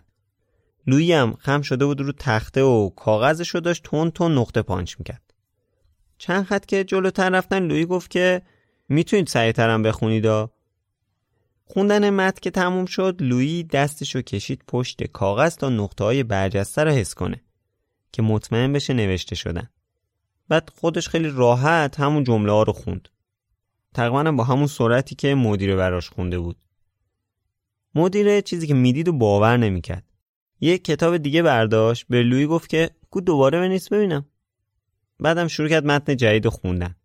لویی هم خم شده بود رو تخته و کاغذش رو داشت تون تون نقطه پانچ میکرد. چند خط که جلوتر رفتن لویی گفت که میتونید سریع‌تر هم بخونید. خوندن متن که تموم شد، لویی دستشو کشید پشت کاغذ تا نقطه‌های برجسته رو حس کنه که مطمئن بشه نوشته شدن. بعد خودش خیلی راحت همون جمله‌ها رو خوند. تقریبا با همون سرعتی که مدیر براش خونده بود. مدیر چیزی که میدید و باور نمیکرد. یک کتاب دیگه برداشت، به لویی گفت که کو دوباره بنویس ببینم. بعدم شروع کرد متن جدیدو خوندن.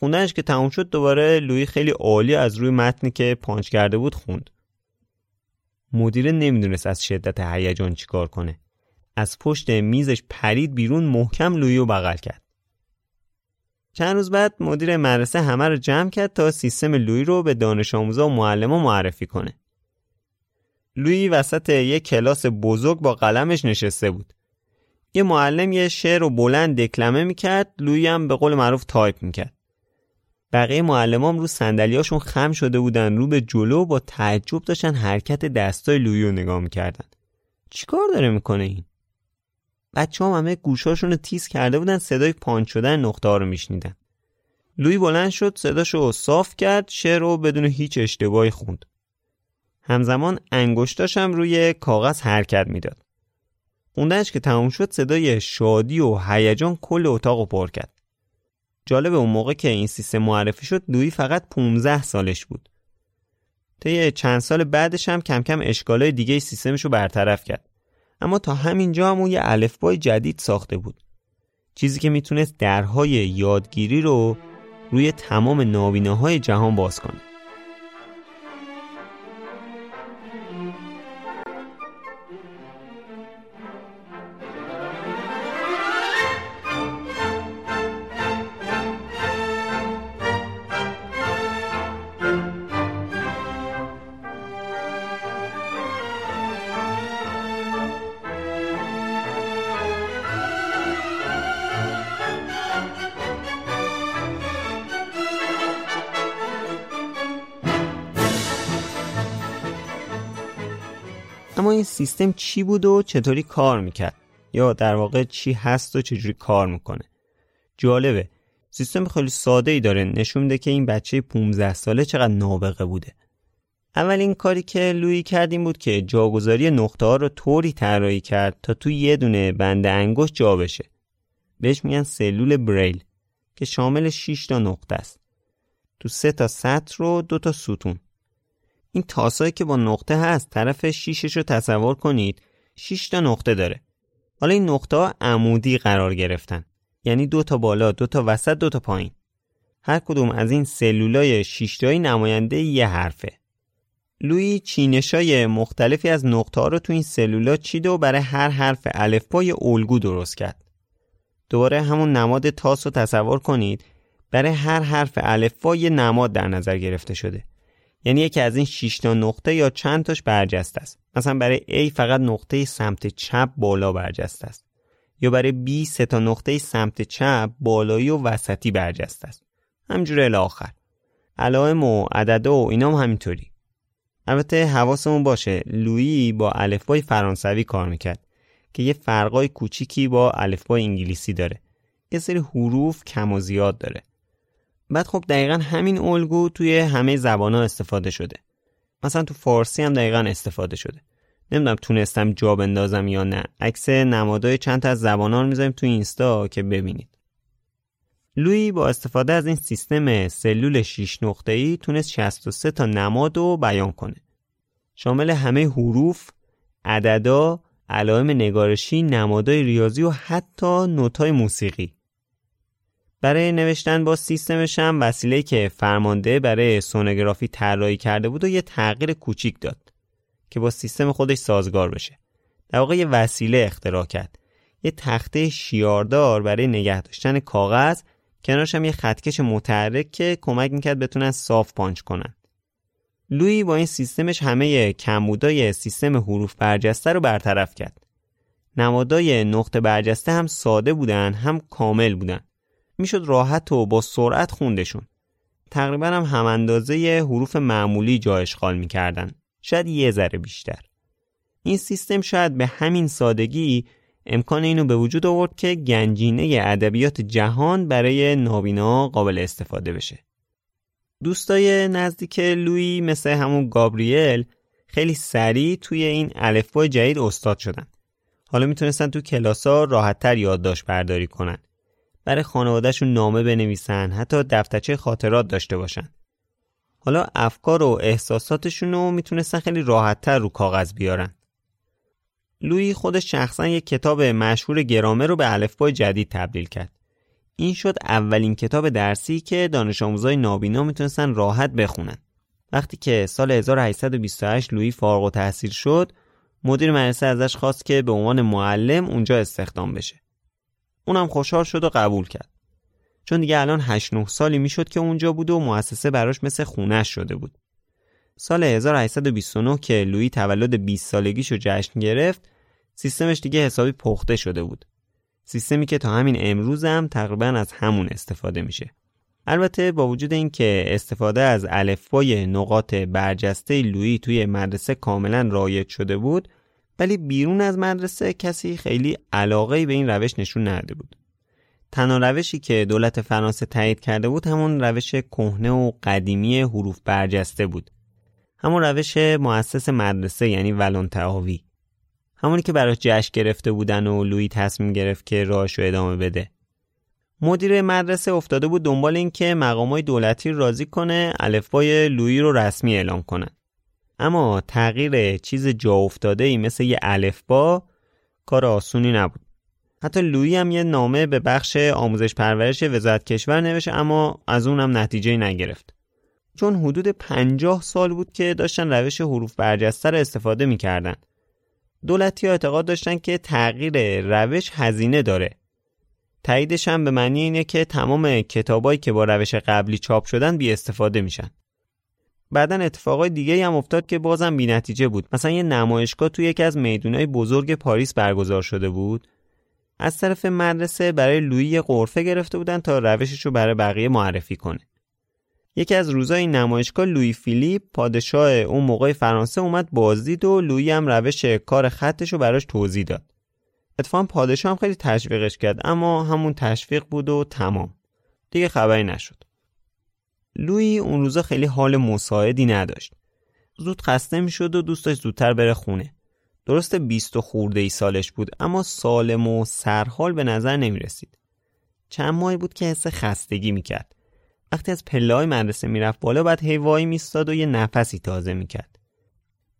خوندنش که تموم شد، دوباره لویی خیلی عالی از روی متنی که پانچ کرده بود خوند. مدیر نمیدونست از شدت هیجان چیکار کنه. از پشت میزش پرید بیرون، محکم لویی رو بغل کرد. چند روز بعد مدیر مدرسه همه رو جمع کرد تا سیستم لویی رو به دانش آموزا و معلما معرفی کنه. لویی وسط یک کلاس بزرگ با قلمش نشسته بود. یه معلم یه شعر رو بلند دکلمه میکرد، لویی هم به قول معروف تایپ میکرد. بقیه معلمام رو صندلیاشون خم شده بودن، رو به جلو با تعجب داشتن حرکت دستای لویی رو نگاه میکردن. چیکار داره میکنه این؟ بچه‌ها هم همه گوشاشون رو تیز کرده بودن، صدای پانچ شدن نقطه‌ها رو میشنیدن. لویی بلند شد، صداشو صاف کرد، شعر رو بدون هیچ اشتباهی خوند. همزمان انگشتاش هم روی کاغذ حرکت میداد. خوندنش که تموم شد، صدای شادی و هیجان کل اتاق رو پر کرد. جالب اون موقع که این سیستم معرفی شد، لویی فقط پانزده سالش بود. طی چند سال بعدش هم کم کم اشکالای دیگه سیستمش رو برطرف کرد. اما تا همینجا هم اون یه الفبای جدید ساخته بود. چیزی که میتونست درهای یادگیری رو روی تمام نابیناهای جهان باز کنه. اما این سیستم چی بود و چطوری کار میکرد؟ یا در واقع چی هست و چجوری کار میکنه؟ جالبه، سیستم خیلی ساده ای داره، نشون میده که این بچه پانزده ساله چقدر نابغه بوده. اولین کاری که لویی کرد این بود که جاگذاری نقطه ها رو طوری طراحی کرد تا تو یه دونه بند انگشت جا بشه. بهش میگن سلول بریل که شامل شش تا نقطه است. تو سه تا سطر و دو تا ستون. این تاسایی که با نقطه هست، طرف شیشش رو تصور کنید، شش تا نقطه داره. حالا این نقطه ها عمودی قرار گرفتن، یعنی دو تا بالا، دو تا وسط، دو تا پایین. هر کدوم از این سلولای شش تایی نماینده یه حرفه. لویی چینشای مختلفی از نقطه ها رو تو این سلولا چید و برای هر حرف الفبا یه الگو درست کرد. دوباره همون نماد تاس رو تصور کنید، برای هر حرف الفبا یه نماد در نظر گرفته شده. یعنی یکی از این شش تا نقطه یا چند تاش برجسته است. مثلا برای A فقط نقطه سمت چپ بالا برجسته است. یا برای B سه تا نقطه سمت چپ بالایی و وسطی برجسته است. همینجوری الی آخر. علائم و عدد و اینا هم همینطوری. البته حواسمون باشه لویی با الفبای فرانسوی کار میکرد که یه فرقای کوچیکی با الفبای انگلیسی داره. یه سری حروف کم و زیاد داره. بعد خب دقیقاً همین الگو توی همه زبان‌ها استفاده شده. مثلا تو فارسی هم دقیقاً استفاده شده. نمیدونم تونستم جا بندازم یا نه. عکس نمادهای چند تا از زبان‌ها رو می‌ذاریم تو اینستا که ببینید. لویی با استفاده از این سیستم سلول شش نقطه‌ای تونست شصت و سه تا نماد رو بیان کنه. شامل همه حروف، عددا، علائم نگارشی، نمادهای ریاضی و حتی نوت‌های موسیقی. برای نوشتن با سیستمش هم وسیله‌ای که فرمانده برای سونوگرافی طراحی کرده بود و یه تغییر کوچیک داد که با سیستم خودش سازگار بشه. در واقع یه وسیله اختراع کرد. یه تخته شیاردار برای نگه داشتن کاغذ، کنارش هم یه خطکش متحرک که کمک میکرد بتونن صاف پانچ کنن. لویی با این سیستمش همه کمبودای سیستم حروف برجسته رو برطرف کرد. نمادای نقطه برجسته هم ساده بودن، هم کامل بودن. میشد راحت و با سرعت خوندشون. تقریبا هم هم اندازه حروف معمولی جا اشغال میکردن، شاید یه ذره بیشتر. این سیستم شاید به همین سادگی امکان اینو به وجود آورد که گنجینه ادبیات جهان برای نابینا قابل استفاده بشه. دوستای نزدیک لویی مثل همون گابریل خیلی سریع توی این الفبای جدید استاد شدن. حالا میتونستن تو کلاس‌ها راحت‌تر یادداشت برداری کنن. برای خانواده‌شون نامه بنویسن، حتی دفترچه خاطرات داشته باشن. حالا افکار و احساساتشون رو میتونستن خیلی راحت‌تر رو کاغذ بیارن. لویی خودش شخصا یک کتاب مشهور گرامر رو به الفبای جدید تبدیل کرد. این شد اولین کتاب درسی که دانش آموزای نابینا میتونستن راحت بخونن. وقتی که سال هزار و هشتصد و بیست و هشت لویی فارغ التحصیل شد، مدیر مدرسه ازش خواست که به عنوان معلم اونجا استخدام بشه. اونم خوشحال شد و قبول کرد. چون دیگه الان هشت نه سالی میشد که اونجا بود و مؤسسه براش مثل خونه‌اش شده بود. سال هزار و هشتصد و بیست و نه که لویی تولد بیست سالگیشو جشن گرفت، سیستمش دیگه حسابی پخته شده بود. سیستمی که تا همین امروز هم تقریبا از همون استفاده میشه. البته با وجود این که استفاده از الفبای نقاط برجسته لویی توی مدرسه کاملا رایج شده بود، ولی بیرون از مدرسه کسی خیلی علاقه‌ای به این روش نشون نداده بود. تنها روشی که دولت فرانسه تایید کرده بود همون روش کهنه و قدیمی حروف برجسته بود. همون روش مؤسس مدرسه، یعنی ولنتاین اوی. همونی که براش جشن گرفته بودن و لویی تصمیم گرفت که راهشو ادامه بده. مدیر مدرسه افتاده بود دنبال این که مقامات دولتی راضی کنه الفبای لویی رو رسمی اعلام کنن. اما تغییر چیز جا افتاده‌ای مثل یه الفبا کار آسونی نبود. حتی لویی هم یه نامه به بخش آموزش پرورش وزارت کشور نوشت، اما از اونم نتیجه‌ای نگرفت. چون حدود پنجاه سال بود که داشتن روش حروف برجسته رو استفاده می‌کردن. دولتی‌ها اعتقاد داشتن که تغییر روش هزینه داره. تاییدش هم به معنی اینه که تمام کتابایی که با روش قبلی چاپ شدن بی استفاده میشن. بعدن اتفاقای دیگه‌ای هم افتاد که بازم بی نتیجه بود. مثلا یه نمایشگاه توی یکی از میدونای بزرگ پاریس برگزار شده بود. از طرف مدرسه برای لویی قرفه گرفته بودن تا روششو برای بقیه معرفی کنه. یکی از روزای این نمایشگاه لویی فیلیپ، پادشاه اون موقع فرانسه، اومد بازدید و لویی هم روش کار خطشو براش توضیح داد. اتفاقاً پادشاه هم خیلی تشویقش کرد، اما همون تشویق بود و تمام. دیگه خبری نشد. لویی اون روزا خیلی حال مساعدی نداشت. زود خسته میشد و دوست داشت زودتر بره خونه. درسته بیست و خورده ای سالش بود، اما سالم و سرحال به نظر نمی رسید. چند ماهی بود که حس خستگی میکرد. وقتی از پله‌های مدرسه میرفت بالا، بعد هی وای میستاد و یه نفسی تازه میکرد.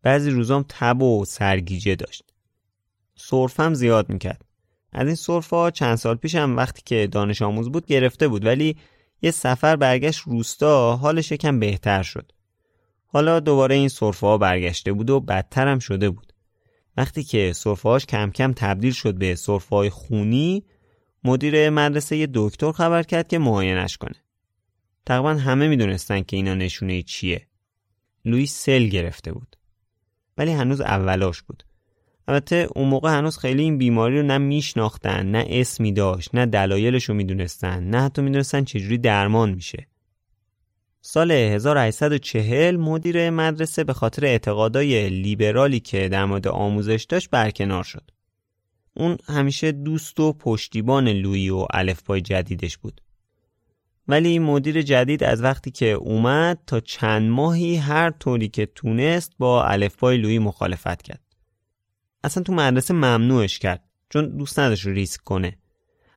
بعضی روزام تب و سرگیجه داشت. سرفم زیاد میکرد. از این سرفا چند سال پیش هم وقتی که دانش آموز بود گرفته بود، ولی یه سفر برگشت روستا حالش یکم بهتر شد. حالا دوباره این سرفا برگشته بود و بدتر هم شده بود. وقتی که سرفاش کم کم تبدیل شد به سرفای خونی، مدیر مدرسه یه دکتر خبر کرد که معاینش کنه. تقریبا همه میدونستن که اینا نشونه چیه. لویی سل گرفته بود، ولی هنوز اولاش بود. البته اون موقع هنوز خیلی این بیماری رو نه میشناختن، نه اسمی داشت، نه دلایلش رو میدونستن، نه حتی میدونستن چجوری درمان میشه. سال هزار و هشتصد و چهل مدیر مدرسه به خاطر اعتقادای لیبرالی که در مورد آموزش داشت برکنار شد. اون همیشه دوست و پشتیبان لویی و الفبای جدیدش بود. ولی مدیر جدید از وقتی که اومد تا چند ماهی هر طوری که تونست با الفبای لویی مخالفت کرد. اصلا تو مدرسه ممنوعش کرد، چون دوست نداشت ریسک کنه.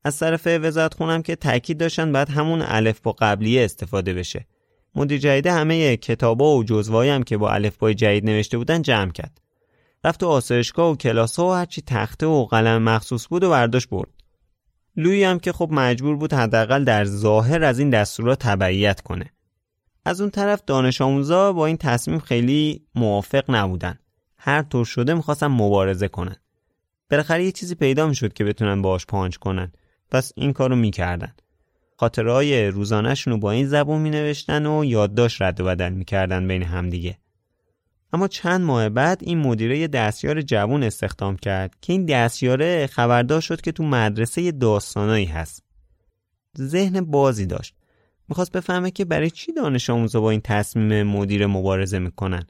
از طرف وزارت خونم که تاکید داشتن بعد همون الفبا قبلیه استفاده بشه. مدیر جدید همه کتابا و جزوایی هم که با الفبای جدید نوشته بودن جمع کرد. رفت تو آسایشگاه و کلاس‌ها و هرچی تخته و قلم مخصوص بود و برداشت برد. لویی هم که خب مجبور بود حداقل در ظاهر از این دستورا تبعیت کنه. از اون طرف دانش آموزا با این تصمیم خیلی موافق نبودن. هر طور شده می‌خواستن مبارزه کنن. بالاخره یه چیزی پیدا میشد که بتونن باهاش پانچ کنن، پس این کارو میکردن. خاطرهای روزانه‌شون رو با این زبون مینوشتن و یادداشت رد و بدل میکردن بین همدیگه. اما چند ماه بعد این مدیره یه دستیار جوان استخدام کرد که این دستیاره خبردار شد که تو مدرسه داستانایی هست. ذهن بازی داشت. میخواست بفهمه که برای چی دانش آموزا با این تصمیم مدیر مبارزه میکنن.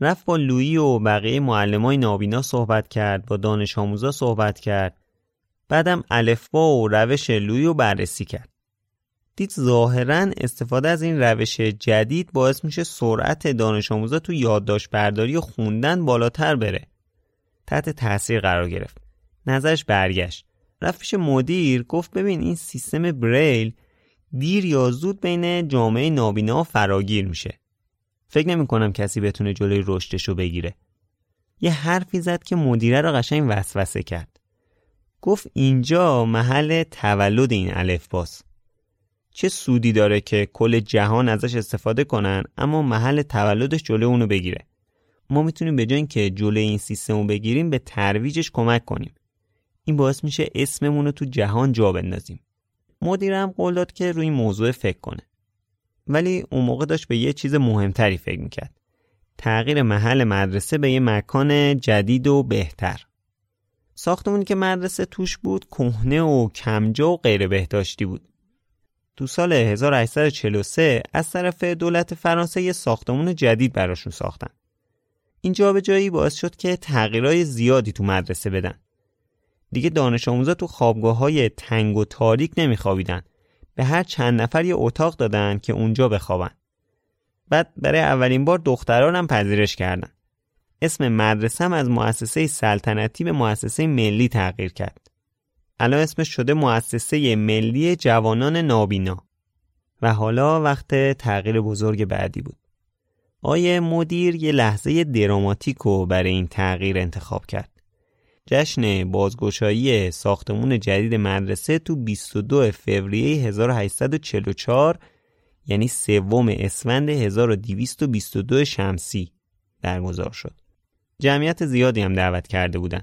رفت با لویی و بقیه معلمای نابینا صحبت کرد، با دانش آموزا صحبت کرد. بعدم الفبا و روش لویی رو بررسی کرد. دید ظاهراً استفاده از این روش جدید باعث میشه سرعت دانش آموزا تو یادداشت برداری و خوندن بالاتر بره. تحت تاثیر قرار گرفت. نظرش برگشت. رفت پیش مدیر، گفت ببین این سیستم بریل دیر یا زود بین جامعه نابینا فراگیر میشه. فکر نمی کنم کسی بتونه جلوی رشدشو بگیره. یه حرفی زد که مدیره رو قشنگ وسوسه کرد. گفت اینجا محل تولد این الفباست. چه سودی داره که کل جهان ازش استفاده کنن اما محل تولدش جلوی اونو بگیره. ما میتونیم به جای اینکه جلوی این سیستمو بگیریم به ترویجش کمک کنیم. این باعث میشه اسممون رو تو جهان جا بندازیم. مدیرم قول داد که روی موضوع فکر کنه. ولی اون موقع داشت به یه چیز مهمتری فکر میکرد. تغییر محل مدرسه به یه مکان جدید و بهتر. ساختمونی که مدرسه توش بود کهنه و کمجا و غیر بهداشتی بود. تو سال هزار و هشتصد و چهل و سه از طرف دولت فرانسه یه ساختمون جدید براشون ساختن. این جابجایی باعث شد که تغییرای زیادی تو مدرسه بدن. دیگه دانش آموزا تو خوابگاه‌های تنگ و تاریک نمی‌خوابیدن. به هر چند نفر یه اتاق دادن که اونجا بخوابن. بعد برای اولین بار دختران هم پذیرش کردن. اسم مدرسه هم از مؤسسه سلطنتی به مؤسسه ملی تغییر کرد. الان اسمش شده مؤسسه ملی جوانان نابینا. و حالا وقت تغییر بزرگ بعدی بود. آقای مدیر یه لحظه دراماتیکو برای این تغییر انتخاب کرد. جشن بازگشایی ساختمون جدید مدرسه تو بیست و دو فوریه هزار و هشتصد و چهل و چهار یعنی سوم اسفند هزار و دویست و بیست و دو شمسی برگزار شد. جمعیت زیادی هم دعوت کرده بودن.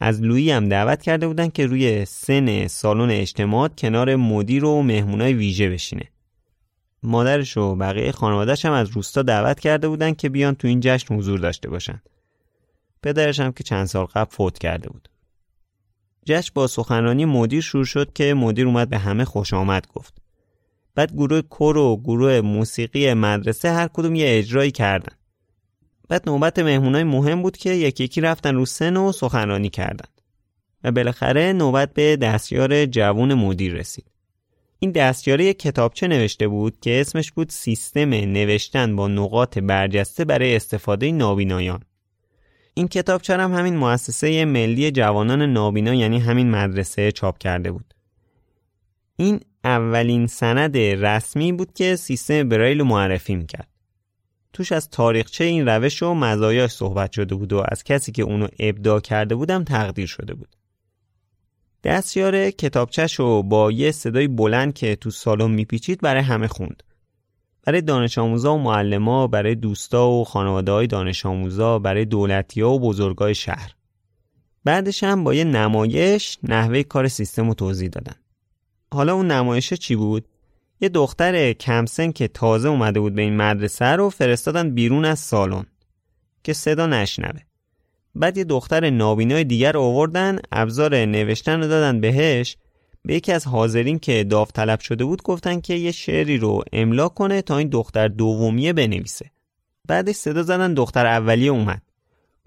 از لویی هم دعوت کرده بودن که روی سن سالن اجتماعات کنار مدیر و مهمونای ویژه بشینه. مادرش و بقیه خانواده‌اش هم از روستا دعوت کرده بودن که بیان تو این جشن حضور داشته باشن. پدرش هم که چند سال قبل فوت کرده بود. جشن با سخنرانی مدیر شروع شد که مدیر اومد به همه خوش آمد گفت. بعد گروه کور و گروه موسیقی مدرسه هر کدوم یه اجرایی کردن. بعد نوبت مهمونای مهم بود که یکی یکی رفتن رو سن و سخنرانی کردن. و بالاخره نوبت به دستیار جوان مدیر رسید. این دستیار یک کتابچه نوشته بود که اسمش بود سیستم نوشتن با نقاط برجسته برای استفاده نابینایان. این کتابچه هم همین مؤسسه ملی جوانان نابینا یعنی همین مدرسه چاپ کرده بود. این اولین سند رسمی بود که سیستم برایل رو معرفی میکرد. توش از تاریخچه این روش و مزایاش صحبت شده بود و از کسی که اونو ابداع کرده بودم تقدیر شده بود. دستیار کتابچه‌شو با یه صدای بلند که تو سالن میپیچید برای همه خوند. برای دانش آموزا و معلما، برای دوستا و خانواده‌های دانش آموزا، برای دولتی‌ها و بزرگای شهر. بعدش هم با یه نمایش نحوه کار سیستم رو توضیح دادن. حالا اون نمایشه چی بود؟ یه دختر کمسن که تازه اومده بود به این مدرسه رو فرستادن بیرون از سالن که صدا نشنوه. بعد یه دختر نابینای دیگر رو آوردن، ابزار نوشتن رو دادن بهش. به یکی از حاضرین که داوطلب شده بود گفتن که یه شعری رو املا کنه تا این دختر دومیه بنویسه. بعدش صدا زدن دختر اولیه اومد.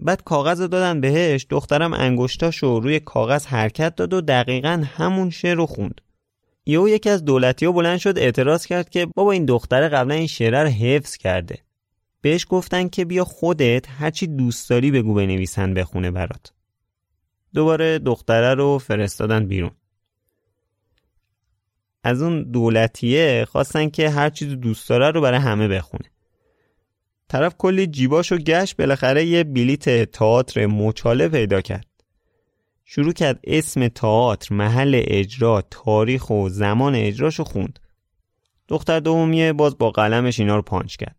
بعد کاغذ رو دادن بهش، دخترم انگشتاشو روی کاغذ حرکت داد و دقیقاً همون شعر رو خوند. یهو یکی از دولتی‌ها بلند شد اعتراض کرد که بابا این دختر قبلا این شعر رو حفظ کرده. بهش گفتن که بیا خودت هرچی دوست داری بگو بنویسن بخونه برات. دوباره دختره رو فرستادن بیرون. از اون دولتیه خواستن که هر چیز دوست داره رو برای همه بخونه. طرف کلی جیباشو گشت، بالاخره یه بلیت تئاتر مچاله پیدا کرد. شروع کرد اسم تئاتر، محل اجرا، تاریخ و زمان اجراشو خوند. دختر دومیه باز با قلمش اینا رو پانچ کرد.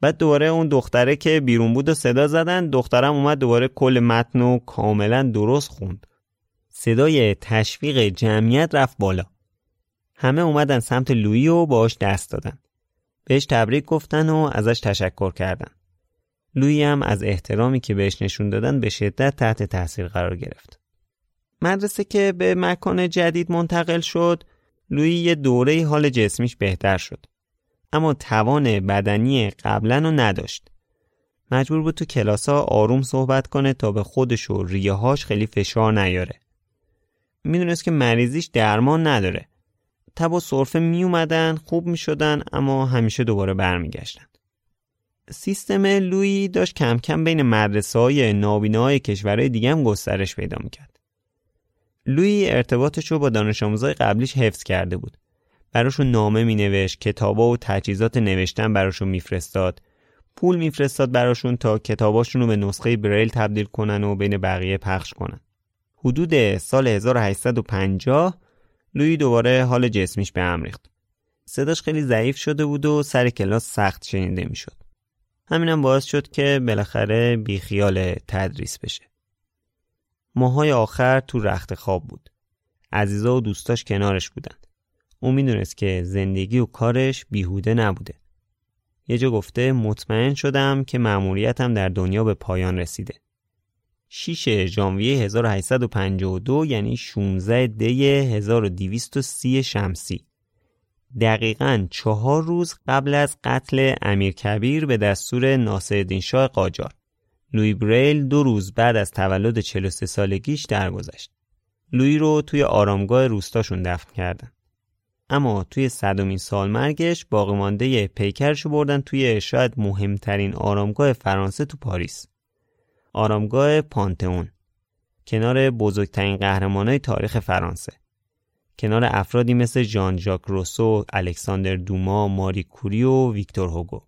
بعد دوباره اون دختره که بیرون بود و صدا زدن، دخترم اومد دوباره کل متن و کاملا درست خوند. صدای تشویق جمعیت رفت بالا. همه اومدن سمت لویی و باهاش دست دادن. بهش تبریک گفتن و ازش تشکر کردن. لویی هم از احترامی که بهش نشون دادن به شدت تحت تاثیر قرار گرفت. مدرسه که به مکان جدید منتقل شد، لویی یه دوره حال جسمیش بهتر شد. اما توان بدنی قبلن رو نداشت. مجبور بود تو کلاسا آروم صحبت کنه تا به خودش و ریه‌هاش خیلی فشار نیاره. میدونست که مریضیش درمان نداره. تب و سرفه می اومدن، خوب می شدن، اما همیشه دوباره برمی گشتن. سیستم لویی داشت کم کم بین مدرسه‌های نابیناهای کشورهای دیگه هم گسترش پیدا می‌کرد. لویی ارتباطش رو با دانش آموزای قبلیش حفظ کرده بود. براشون نامه می‌نوشت، کتابا و تجهیزات نوشتن براشون می‌فرستاد. پول می‌فرستاد براشون تا کتاباشون رو به نسخه بریل تبدیل کنن و بین بقیه پخش کنن. حدود سال هزار و هشتصد و پنجاه لویی دوباره حال جسمیش به هم ریخت. صداش خیلی ضعیف شده بود و سر کلاس سخت شنیده می‌شد. همینم باعث شد که بالاخره بیخیال تدریس بشه. ماهای آخر تو رخت خواب بود. عزیزا و دوستاش کنارش بودن. اون میدونست که زندگی و کارش بیهوده نبوده. یه جا گفته مطمئن شدم که مأموریتم در دنیا به پایان رسیده. ششم ژانویه هزار و هشتصد و پنجاه و دو یعنی شانزدهم دی هزار و دویست و سی شمسی. دقیقاً چهار روز قبل از قتل امیرکبیر به دستور ناصرالدین شاه قاجار. لویی بریل دو روز بعد از تولد چهل و سه سالگیش درگذشت. لویی رو توی آرامگاه روستاشون دفن کردن. اما توی صدمین سالمرگش باقی مانده پیکرش رو بردن توی شاید مهمترین آرامگاه فرانسه تو پاریس. آرامگاه پانتئون. کنار بزرگترین قهرمانای تاریخ فرانسه. کنار افرادی مثل ژان ژاک روسو، الکساندر دوما، ماری کوری و ویکتور هوگو.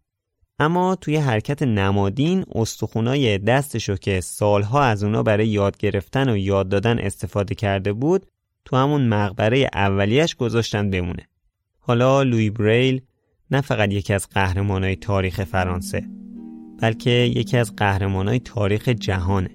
اما توی حرکت نمادین استخونای دستشو که سالها از اونا برای یاد گرفتن و یاد دادن استفاده کرده بود، تو همون مقبره اولیش گذاشتن بمونه. حالا لویی بریل نه فقط یکی از قهرمانای تاریخ فرانسه، بلکه یکی از قهرمانای تاریخ جهانه.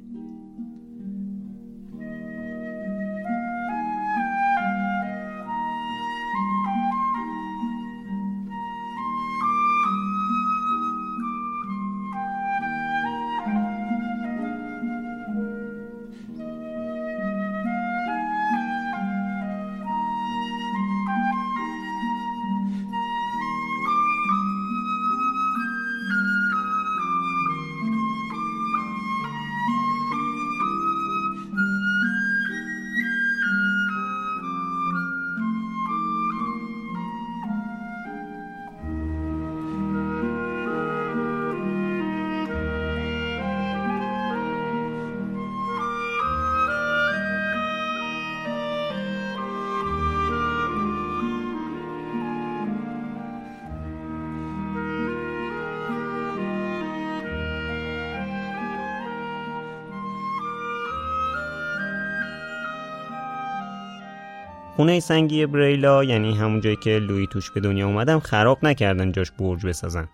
خونه سنگی بریلا، یعنی همون جایی که لویی توش به دنیا اومدم، خراب نکردن جاش برج بسازن.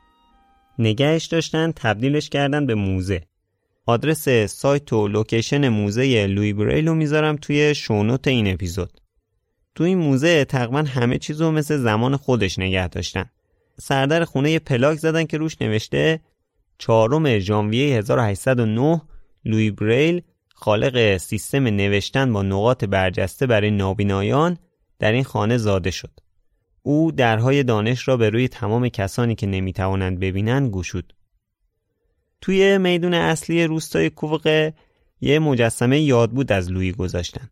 نگهش داشتن، تبدیلش کردن به موزه. آدرس سایت و لوکیشن موزه لویی بریل رو میذارم توی شونوت این اپیزود. توی این موزه تقریبا همه چیزو مثل زمان خودش نگه داشتن. سردر خونه پلاک زدن که روش نوشته چهارم ژانویه هزار و هشتصد و نه لویی بریل، خالق سیستم نوشتن با نقاط برجسته برای نابینایان، در این خانه زاده شد. او درهای دانش را به روی تمام کسانی که نمیتوانند ببینند گشود. توی میدون اصلی روستای کووغه یه مجسمه یاد بود از لویی گذاشتن.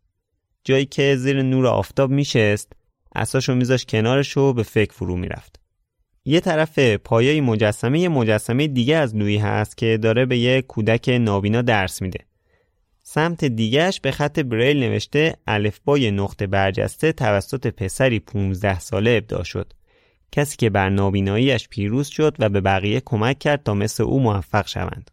جایی که زیر نور آفتاب میشست، عصاشو میذاشت کنارش و به فکر فرو میرفت. یه طرف پایه‌ی مجسمه یه مجسمه دیگه از لویی هست که داره به یه کودک نابینا درس میده. سمت دیگهش به خط بریل نوشته الفبای نقطه برجسته توسط پسری پانزده ساله ابداع شد، کسی که بر نابیناییش پیروز شد و به بقیه کمک کرد تا مثل او موفق شوند.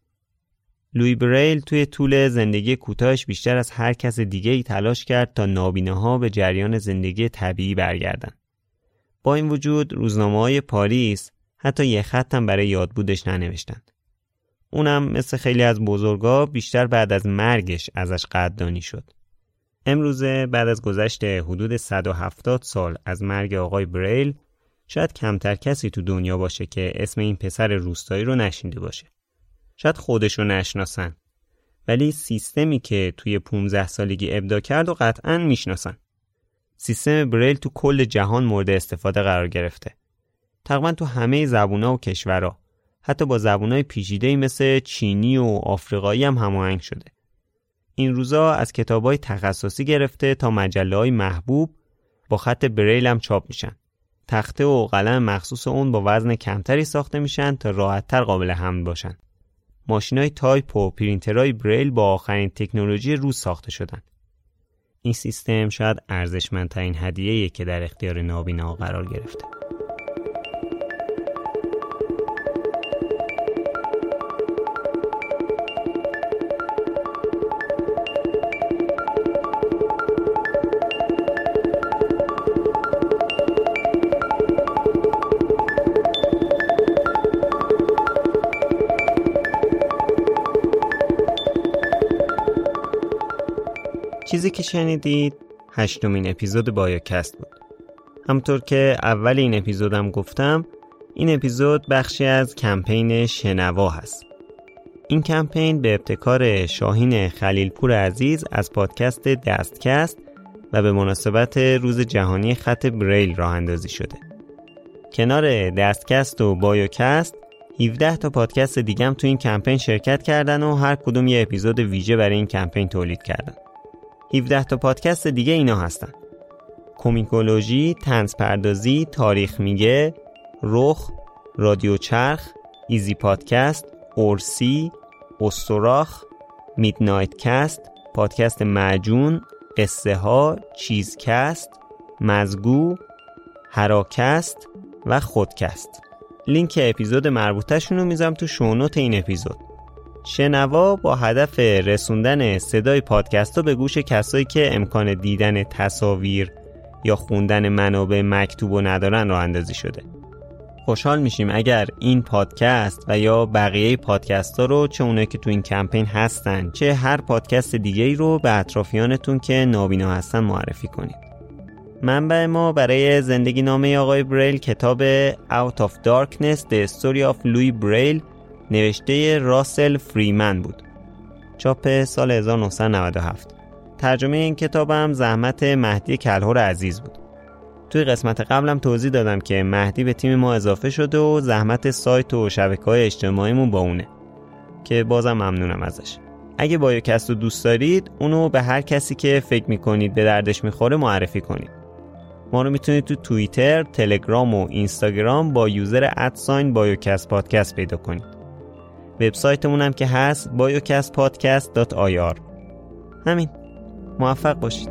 لویی بریل توی طول زندگی کوتاهش بیشتر از هر کس دیگه‌ای تلاش کرد تا نابیناها به جریان زندگی طبیعی برگردند. با این وجود روزنامه‌های پاریس حتی یه خط هم برای یاد بودش ننوشتن. اونم مثل خیلی از بزرگا بیشتر بعد از مرگش ازش قدردانی شد. امروزه بعد از گذشت حدود صد و هفتاد سال از مرگ آقای بریل، شاید کمتر کسی تو دنیا باشه که اسم این پسر روستایی رو نشنیده باشه. شاید خودش رو نشناسن، ولی سیستمی که توی پانزده سالگی ابداع کرد و قطعاً میشناسن. سیستم بریل تو کل جهان مورد استفاده قرار گرفته. تقریباً تو همه زبون‌ها و کشورها، حتی با زبون‌های پیچیده‌ای مثل چینی و آفریقایی هم هماهنگ شده. این روزا از کتاب‌های تخصصی گرفته تا مجله‌های محبوب با خط بریل هم چاپ میشن. تخته و قلم مخصوص اون با وزن کمتری ساخته میشن تا راحت‌تر قابل حمل باشن. ماشین‌های تایپ و پرینترهای بریل با آخرین تکنولوژی روز ساخته شدن. این سیستم شاید ارزشمندترین هدیه‌ای که در اختیار نابینا قرار گرفته. چیزی که شنیدید هشتمین اپیزود بایوکست بود. همطور که اول این اپیزودم گفتم، این اپیزود بخشی از کمپین شنوا هست. این کمپین به ابتکار شاهین خلیلپور عزیز از پادکست دستکست و به مناسبت روز جهانی خط بریل راه اندازی شده. کنار دستکست و بایوکست هفده تا پادکست دیگم تو این کمپین شرکت کردن و هر کدوم یه اپیزود ویژه برای این کمپین تولید کردن. هفده تا پادکست دیگه اینا هستن: کومیکولوژی، طنز پردازی، تاریخ میگه، رخ، رادیو چرخ، ایزی پادکست، اورسی، استوراخ، میدنایت کست، پادکست معجون، قصه ها، چیزکست، مزگو، هراکست و خودکست. لینک اپیزود مربوطه‌شون رو میذارم تو شونوت این اپیزود. شنوا با هدف رسوندن صدای پادکست‌ها به گوش کسایی که امکان دیدن تصاویر یا خوندن منابع مکتوب و ندارن راه اندازی شده. خوشحال میشیم اگر این پادکست و یا بقیه پادکست‌ها رو، چه اونایی که تو این کمپین هستن چه هر پادکست دیگه‌ای رو، به اطرافیانتون که نابینا هستن معرفی کنید. منبع ما برای زندگی نامه آقای بریل کتاب Out of Darkness: The Story of Louis Braille نوشته راسل فریمن بود. چاپ سال هزار و نهصد و نود و هفت. ترجمه این کتابم زحمت مهدی کلهور عزیز بود. توی قسمت قبلم توضیح دادم که مهدی به تیم ما اضافه شده و زحمت سایت و شبکه‌های اجتماعیمون با اونه، که بازم ممنونم ازش. اگه بایوکست رو دوست دارید، اونو به هر کسی که فکر می‌کنید به دردش می‌خوره معرفی کنید. ما رو می‌تونید تو توییتر، تلگرام و اینستاگرام با یوزر ادساین بایوکست پادکست پیدا کنید. وبسایتمون هم که هست بایوکست پادکست دات آی آر. همین. موفق باشید.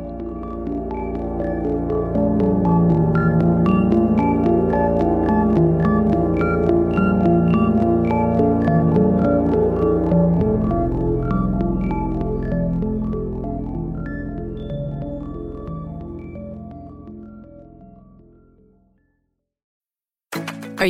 Are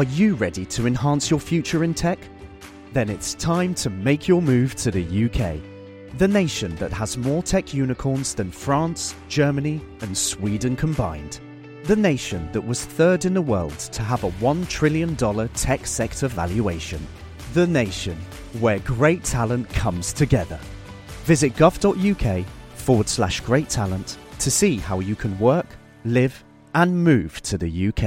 Are you ready to enhance your future in tech? Then it's time to make your move to the U K, the nation that has more tech unicorns than France, Germany and Sweden combined. The nation that was third in the world to have a one trillion dollars tech sector valuation. The nation where great talent comes together. Visit gov.uk forward slash great talent to see how you can work, live and move to the U K.